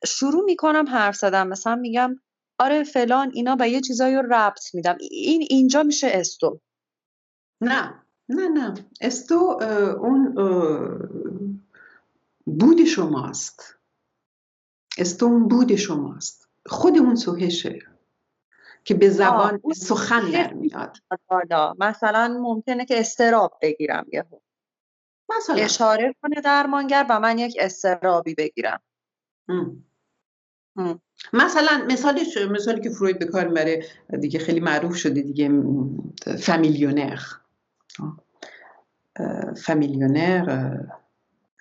شروع میکنم حرف زدن، مثلا میگم آره فلان اینا به یه چیزایی رو ربط میدم. این اینجا میشه اس دو. نه نه نه اس دو اون بود شماست، استون بود شماست، خود اون سوهشه که به زبان سخن در میاد. مثلا ممکنه که اضطراب بگیرم یهو، مثلا اشاره کنه درمانگر و من یک اضطرابی بگیرم. ام. ام. مثلا مثالش مثالی که فروید به کار میبره دیگه خیلی معروف شده دیگه، فامیلیونر، فامیلیونر،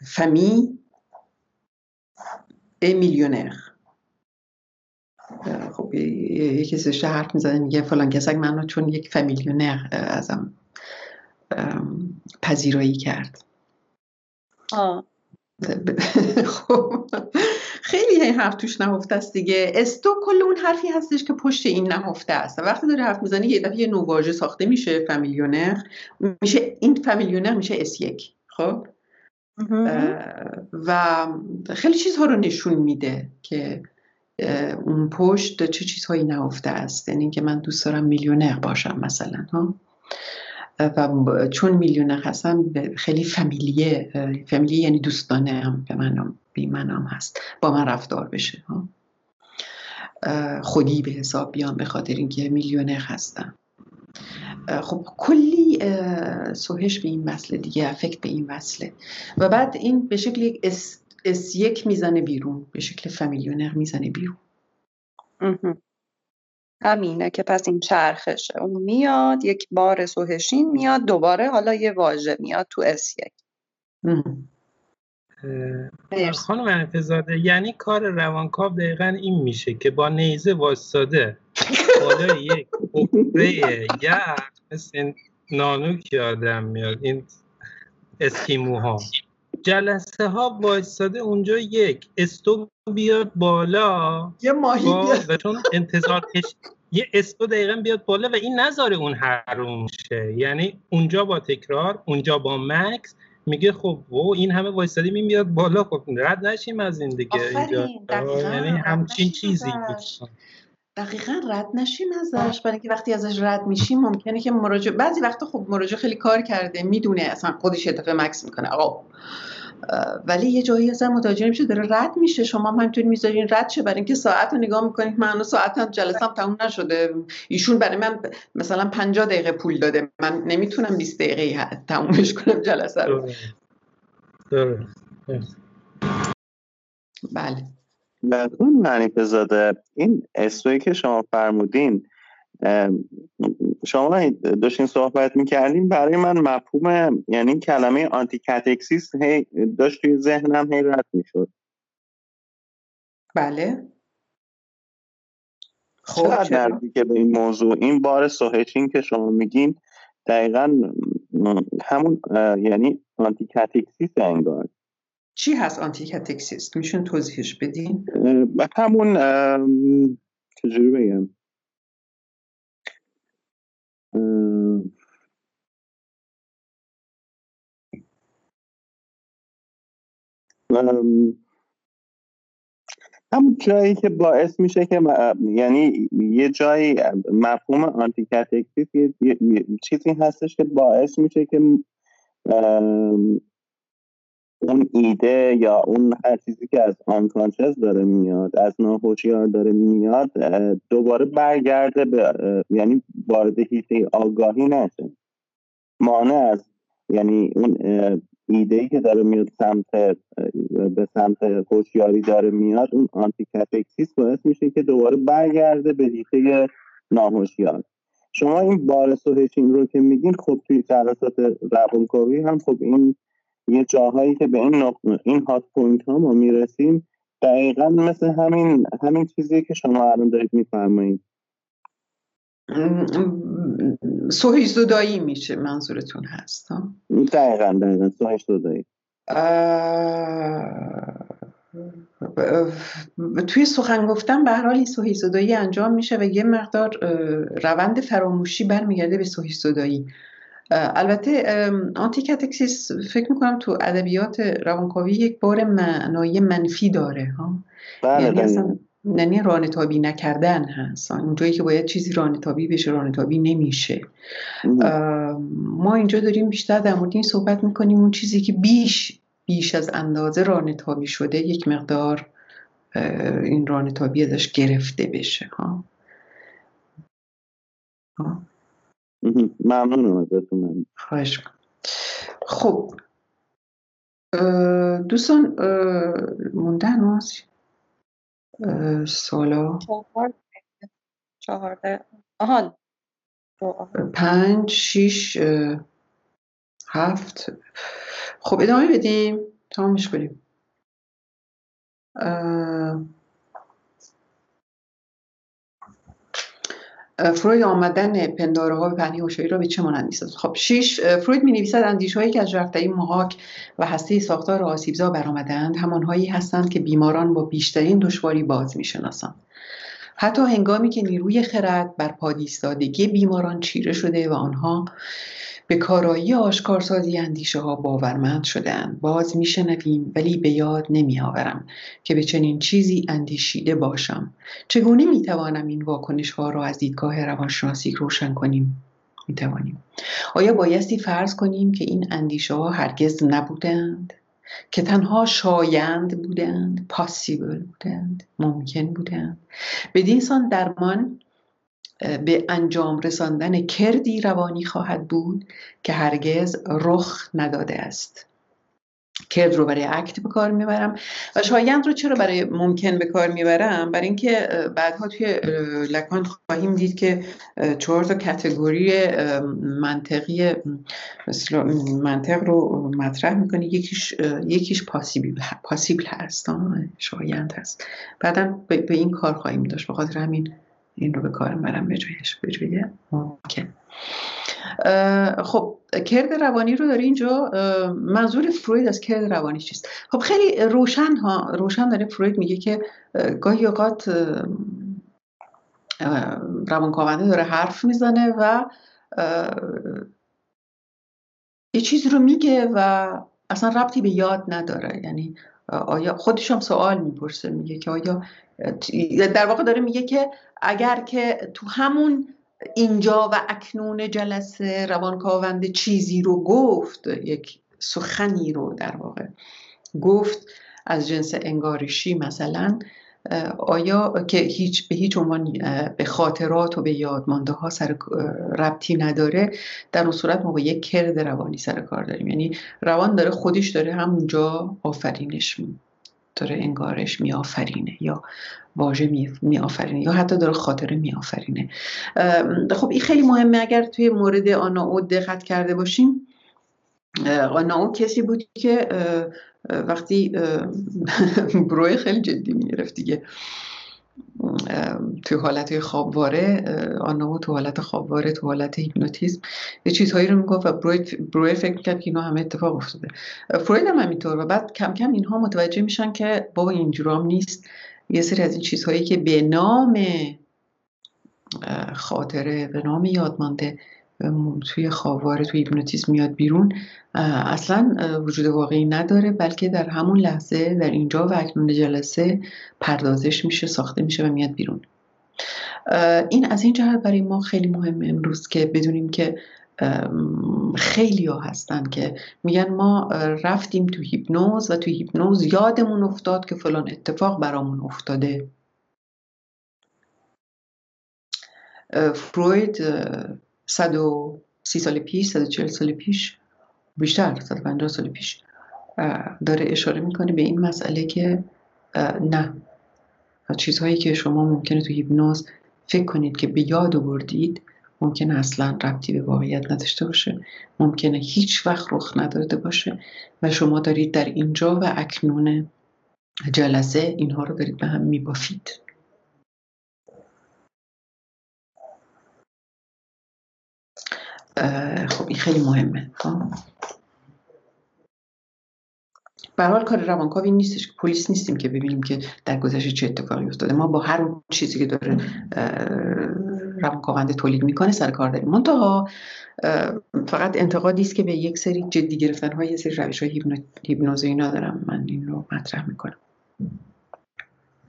فامی ای میلیونر. خب یکی سوشه حرف میزنه میگه فلان کسک منو چون یک فامیلیونر ازم پذیرایی کرد. آه. خب خیلی این حرف توش نهفته است دیگه. استو کل اون حرفی هستش که پشت این نهفته است. وقتی داره حرف میزنه یه دفعه یه نوواژه ساخته میشه، فامیلیونر میشه، این فامیلیونر میشه اس یک. خب و خیلی چیزها رو نشون میده که اون پشت چه چیزهایی نهفته است. یعنی که من دوست دارم میلیونر باشم مثلا، ها، و چون میلیونر هستم خیلی فامیلیه، فامیلیه یعنی دوستانه، هم به منم بی منم هست، با من رفتار بشه، ها، خودی به حساب بیام به خاطر اینکه میلیونر هستم. خب کلی سوهش به این وصله دیگه، افکت به این وصله و بعد این به شکل یک اس, اس یک میزنه بیرون، به شکل فامیلیونر میزنه بیرون. همینه که پس این چرخشه، اون میاد یک بار سوهشین میاد، دوباره حالا یه واژه میاد تو اس یک. خانم حنیفه‌زاده یعنی کار روانکاو دقیقا این میشه که با نیزه واسطاده بالا یک حفره یخ مثل نانوک آدم میاد، این اسکیموها جلسه ها وایستاده اونجا یک استو بیاد بالا، یه ماهی بیاد چون انتظار کش یه استو دقیقا بیاد بالا و این نذاره اون حروم شه. یعنی اونجا با تکرار، اونجا با مکس میگه خب و این همه وایستادی می بیاد بالا، خب رد نشیم از این دیگه. یعنی همچین چیزی بود دقیقاً، رد نشین ازش، برای اینکه وقتی ازش رد میشیم ممکنه که مراجع بعضی وقتا خب مراجع خیلی کار کرده، میدونه اصلا خودش هدف مکس میکنه آقا، ولی یه جایی اصلا متوجه نمیشه داره رد میشه. شما همینطوری میذارین رد شه، برای اینکه ساعت رو نگاه میکنید من اون ساعتم جلسه‌ام تموم نشده، ایشون برای من مثلا پنجاه دقیقه پول داده، من نمیتونم بیست دقیقه تمومش کنم جلسه رو. درست درست بله. بدون معنی پزاده این استویی که شما فرمودین، شما داشتین صحبت میکردین، برای من مفهوم یعنی کلمه آنتی کاتکسیس هی داشت توی ذهنم هی رد میشد. بله خب دردی که به این موضوع این بار سوهچین که شما میگین دقیقا همون یعنی آنتی کاتکسیس انگار. چی هست آنتی کاتکسیس؟ میشون توضیحش بدین؟ همون چجوری بگم، همون جایی که باعث میشه که یعنی یه جایی مفهوم آنتی کاتکسیس یه چیزی هستش که باعث میشه که اون ایده یا اون هر چیزی که از آنکانشس داره میاد، از ناهوشیار داره میاد، دوباره برگرده به یعنی وارد حیطه آگاهی نشه، مانع از یعنی اون ایده‌ای که داره میاد سمت به سمت هوشیاری داره میاد. اون آنتی کاتکسیس باعث میشه که دوباره برگرده به حیطه ناهوشیار. شما این بارسوهشین رو که میگین خب توی جلسات روانکاوی هم خب این یه جاهایی که به این نق... این هات پوینت ها ما میرسیم دقیقاً مثل همین همین چیزی که شما الان دارید میفرمایید، سوهیش زدایی میشه منظورتون هست؟ دقیقاً دقیقاً سوهیش زدایی. توی سخن گفتن به هر حال این سوهیش زدایی انجام میشه و یه مقدار روند فراموشی برمیگرده به سوهیش زدایی. البته آنتی کاتکسیس فکر میکنم تو ادبیات روانکاوی یک بار معنای منفی داره ها، یعنی اصلا یعنی رانتابی نکردن هست، اونجایی که باید چیزی رانتابی بشه رانتابی نمیشه. ما اینجا داریم بیشتر در مورد این صحبت میکنیم اون چیزی که بیش بیش از اندازه رانتابی شده یک مقدار این رانتابی ازش گرفته بشه ها. ها ممنونم ازتون. خواهش می‌کنم. خب دوستان موندن هست سالا چهارده چهارده آها پنج شیش هفت. خب ادامه بدیم تمامش کنیم. فروید آمدن پنداره ها به پهنه هوشیاری را به چه مانند می‌سازد؟ خب شش فروید می‌نویسد اندیشه‌هایی که از رفته‌ای محاک و هسته ساختار آسیب‌زا برآمدند همان‌هایی هستند که بیماران با بیشترین دشواری باز می‌شناسند، حتی هنگامی که نیروی خرد بر پادایستادگی بیماران چیره شده و آنها به کارایی آشکارسازی اندیشه‌ها باورمند شده‌اند. باز می‌شنویم ولی به یاد نمی‌آورم که به چنین چیزی اندیشیده باشم. چگونه می‌توانم این واکنش‌ها را از دیدگاه روانشناسی روشن کنیم؟ می‌توانیم. آیا بایستی فرض کنیم که این اندیشه‌ها هرگز نبودند؟ که تنها شایند بودند، پاسیبل بودند، ممکن بودند. بدینسان درمان به انجام رساندن کردی روانی خواهد بود که هرگز رخ نداده است. کرد رو برای اکت به کار میبرم و شایند رو چرا برای ممکن به کار میبرم؟ برای اینکه بعدها توی لکان خواهیم دید که چهار تا کاتگوری منطقی مثلا منطق رو مطرح میکنه، یکیش یکیش پاسیبل پاسیبل هست، شایند هست. بعدا به این کار خواهیم داشت، به خاطر همین این رو به کارم برم بجویش بجویه ممکن. خب کرد روانی رو داره اینجا، منظور فروید از کرد روانی چیست؟ خب خیلی روشن ها روشن داره فروید میگه که گاهی اوقات روانکاونده داره حرف میزنه و یه چیزی رو میگه و اصلا ربطی به یاد نداره، یعنی آیا خودش هم سوال میپرسه، میگه که آیا در واقع داره میگه که اگر که تو همون اینجا و اکنون جلسه روانکاونده چیزی رو گفت، یک سخنی رو در واقع گفت از جنس انگارشی مثلا، آیا که هیچ به هیچ عنوان به خاطرات و به یادمانده ها سر ربطی نداره، در اون صورت ما با یک کرد روانی سر کار داریم. یعنی روان داره خودش داره همونجا آفرینش داره انگارش می آفرینه یا واژه می آفرینه یا حتی داره خاطره می آفرینه. خب این خیلی مهمه. اگر توی مورد آناو دقت کرده باشیم، آناو کسی بود که وقتی بروی خیلی جدی میرفت دیگه، توی حالت خوابواره آناو تو حالت خوابواره تو حالت هیپنوتیزم یه چیزهایی رو میگفت و بروی فکر میکرد که اینا همه اتفاق افتاده. فروید هم همینطور و بعد کم کم اینها متوجه میشن که بابا اینجورام نیست، یه سری از این چیزهایی که به نام خاطره به نام یادمانده توی خوابواره توی هیپنوتیزم میاد بیرون اصلا وجود واقعی نداره، بلکه در همون لحظه در اینجا و اکنون جلسه پردازش میشه، ساخته میشه و میاد بیرون. این از این جهت برای ما خیلی مهمه امروز که بدونیم که خیلی ها هستن که میگن ما رفتیم تو هیپنوز و تو هیپنوز یادمون افتاد که فلان اتفاق برامون افتاده. فروید صد و سی سال پیش، صد و چهل سال پیش، بیشتر صد و پنجاه سال پیش داره اشاره میکنه به این مسئله که نه، چیزهایی که شما ممکنه تو هیپنوز فکر کنید که به یاد آوردید ممکنه اصلا ربطی به واقعیت نداشته باشه، ممکنه هیچ وقت رخ نداده باشه و شما دارید در اینجا و اکنون جلسه اینها رو دارید به هم میبافید. خب این خیلی مهمه. به هر حال کار روانکاو این نیستش که پلیس نیستیم که ببینیم که در گذشته چه اتفاقی افتاده، ما با هر چیزی که داره روانکاونده تولید میکنه سر کار داریم. منتها فقط انتقادی است که به یک سری جدی گرفتن های یک سری روش های هیپنوز اینا دارم من این رو مطرح میکنم.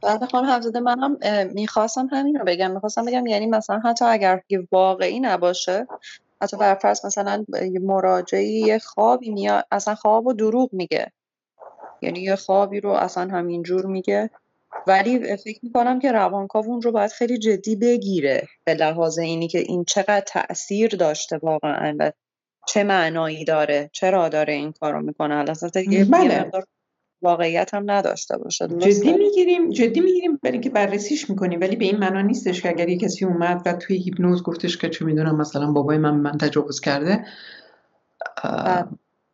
بعد خانم حفظده منم میخواستم همین رو بگم، میخواستم بگم یعنی مثلا حتی اگر واقعی نباشه، حتی برفرض مثلا مراجعه یه خوابی میاد اصلا خواب رو دروغ میگه، یعنی یه خوابی رو اصلا همینجور میگه، ولی فکر میکنم که روانکاو اون رو باید خیلی جدی بگیره به لحاظ اینی که این چقدر تأثیر داشته واقعا و چه معنایی داره، چرا داره این کار رو میکنه، الاساس یه مقدار واقعیت هم نداشته باشه. جدی میگیریم جدی میگیریم برای اینکه بررسیش میکنیم، ولی به این معنا نیستش که اگر یک کسی اومد و توی هیپنوز گفتش که چه میدونم مثلا بابای من من تجاوز کرده،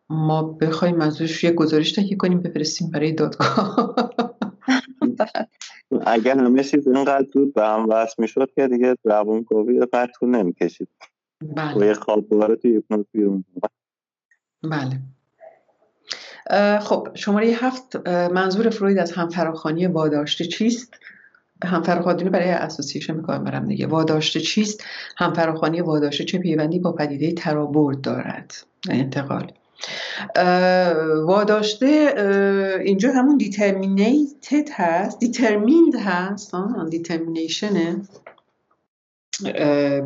ما بخوایم ازش یه گزارش تهیه کنیم بفرستیم برای دادگاه. اگر همه چیز اینقدر دود به هم وصل میشد که دیگه روانکاوی قد طول نمیکشید. بله. و یه خوابواره توی هیپنوز بیرون. بله. خب شماره هفت، منظور فروید از همفراخوانی واداشته چیست؟ همفراخوانی برای اسوسییشن میکنم برم دیگه. واداشته چیست؟ همفراخوانی واداشته چه پیوندی با پدیده ترابرد دارد؟ انتقال واداشته اینجا همون دیترمینیتد هست، دیترمیند هست، دیترمینیشنه،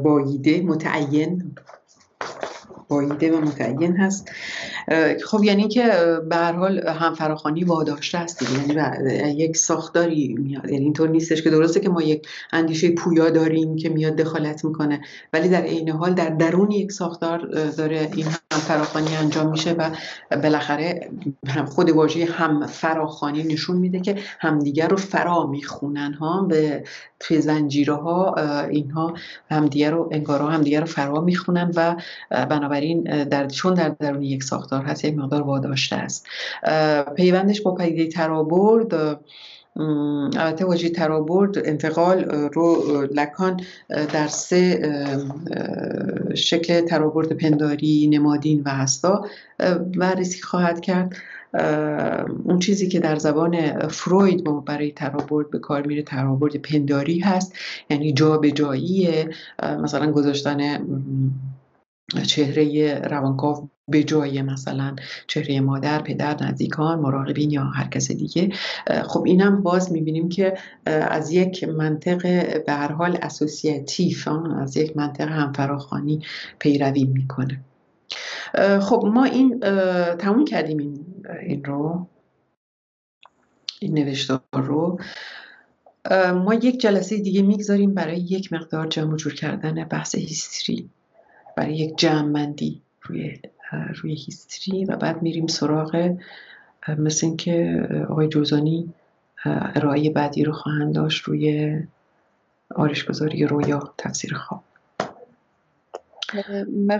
باییده، متعین، بایده و متعین هست. خب یعنی که به هر حال همفراخوانی واداشته هست، یعنی یک ساختاری میاد، یعنی اینطور نیستش که درسته که ما یک اندیشه پویا داریم که میاد دخالت میکنه، ولی در عین حال در درون یک ساختار داره این همفراخوانی انجام میشه و بالاخره خود واژه همفراخوانی نشون میده که همدیگر رو فرا میخونن ها، به توی زنجیره ها اینها همدیگر رو انگارا همدیگر رو فرا میخونن و بنابراین در چون در درون یک ساختار هست یک مقدار واداشته است. پیوندش با پدیده ترابرد، البته واژه ترابرد انتقال رو لکان در سه شکل ترابرد پنداری، نمادین و هستا بررسی خواهد کرد. اون چیزی که در زبان فروید ما برای ترابرد به کار میره ترابرد پنداری هست، یعنی جا به جایی، مثلا گذاشتن چهره روانکاو به جای مثلا چهره مادر، پدر، نزدیکان، مراقبین یا هر کس دیگه. خب اینم باز میبینیم که از یک منطق به هر حال اسوسیاتیف، از یک منطق همفراخوانی پیروی میکنه. خب ما این تموم کردیم این, این رو این نوشتار رو. ما یک جلسه دیگه میگذاریم برای یک مقدار جمع جور کردن بحث هیستری، برای یک جمع‌بندی روی روی هیستری، و بعد میریم سراغ، مثل این که آقای جوزانی ارائه بعدی رو خواهند داشت روی آرایشگذاری رویا، تفسیر خواب.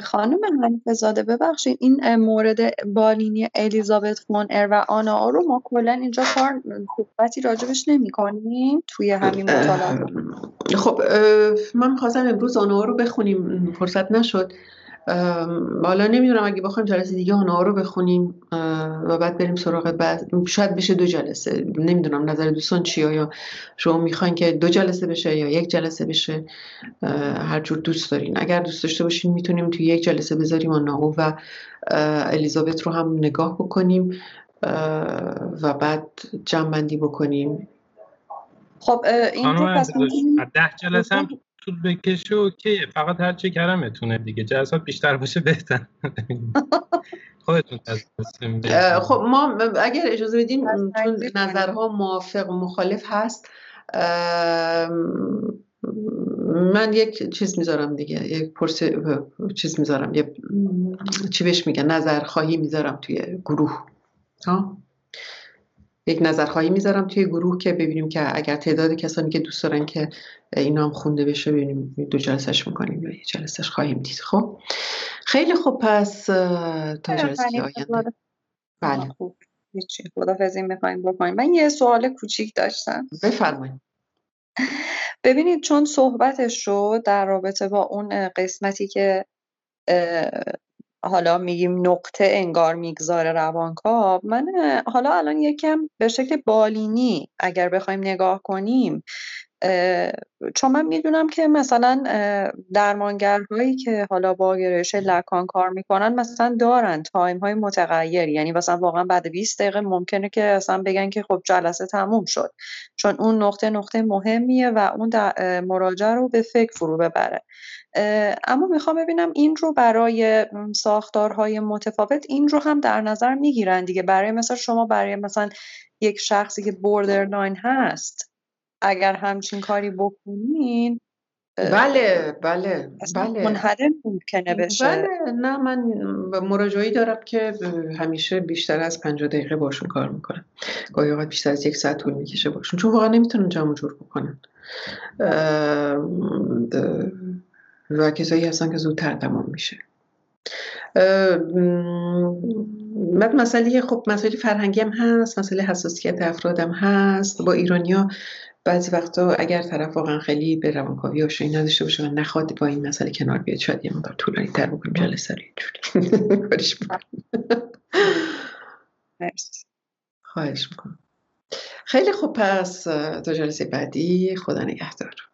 خانم حنیفه‌زاده ببخشید، این مورد بالینی الیزابت فون ار و آنا آر رو ما کلا اینجا کار صحبتی راجبش نمی کنیم توی همین مطالعه. خب من خواستم امروز آنا آر رو بخونیم، فرصت نشد. حالا نمیدونم اگه بخوایم جلسه دیگه آنا آر رو بخونیم و بعد بریم سراغ بعد، شاید بشه دو جلسه، نمیدونم نظر دوستان چیه، یا شما میخواین که دو جلسه بشه یا یک جلسه بشه، هر جور دوست دارین. اگر دوست داشته باشین میتونیم توی یک جلسه بذاریم آنا آر و الیزابت رو هم نگاه بکنیم و بعد جمع بندی بکنیم. خب این ده جلسه هم طول بکشه اوکیه، فقط هر چی کرمتونه دیگه، جلسات بیشتر باشه بهتر. خودتون تصمیم. خب ما اگر اجازه بدین، چون نظرها موافق و مخالف هست، من یک چیز میذارم دیگه، یک پرس چیز میذارم، یه چی بهش میگن، نظرخواهی میذارم توی گروه ها، یک نظرخواهی میذارم توی گروه که ببینیم که اگر تعداد کسانی که دوست دارن که اینا هم خونده بشه، ببینیم دو جلسهش میکنیم یا یه جلسهش خواهیم دید. خب خیلی خوب، پس تا جلسه آینده. بله خوب، هیچی خدافظی میخوایم بکنیم. من یه سوال کوچیک داشتم. بفرمایید. ببینید چون صحبتش رو در رابطه با اون قسمتی که حالا میگیم نقطه انگار میگذاره روانکاو، من حالا الان یکم به شکل بالینی اگر بخوایم نگاه کنیم، چون من میدونم که مثلا درمانگرهایی که حالا با گرایش لکان کار میکنن مثلا دارن تایم های متغیر، یعنی مثلا واقعا بعد بیست دقیقه ممکنه که اصلا بگن که خب جلسه تموم شد، چون اون نقطه نقطه مهمیه و اون مراجعه رو به فکر فرو ببره. اما میخوام ببینم این رو برای ساختارهای متفاوت این رو هم در نظر میگیرن دیگه، برای مثلا شما برای مثلا یک شخصی که بوردرلاین هست اگر همچین کاری بکنین، بله بله بله منحرم ممکنه بشه. بله نه، من مراجعه‌ای دارم که همیشه بیشتر از پنجاه دقیقه باشون کار میکنم، گاهی اوقات بیشتر از یک ساعت طول میکشه باشون، چون واقعا نمیتونن جمع جور بکنن و کسایی هستن که زودتر تمام میشه. بعد مسئله، خب مسئله فرهنگی هم هست، مسئله حساسیت افرادم هست. با ایرانیا بعضی وقتا اگر طرف واقعا خیلی به روانکاوی آشنایی نداشته باشه و نخواد با این مسئله کنار بیاد، شاید یه مقدار طولانی تر بکنیم جلسه رو، اینجوری کارش بکنیم. خواهش میکنم. خیلی خب، پس تا جلسه بعدی، خدا نگهدار.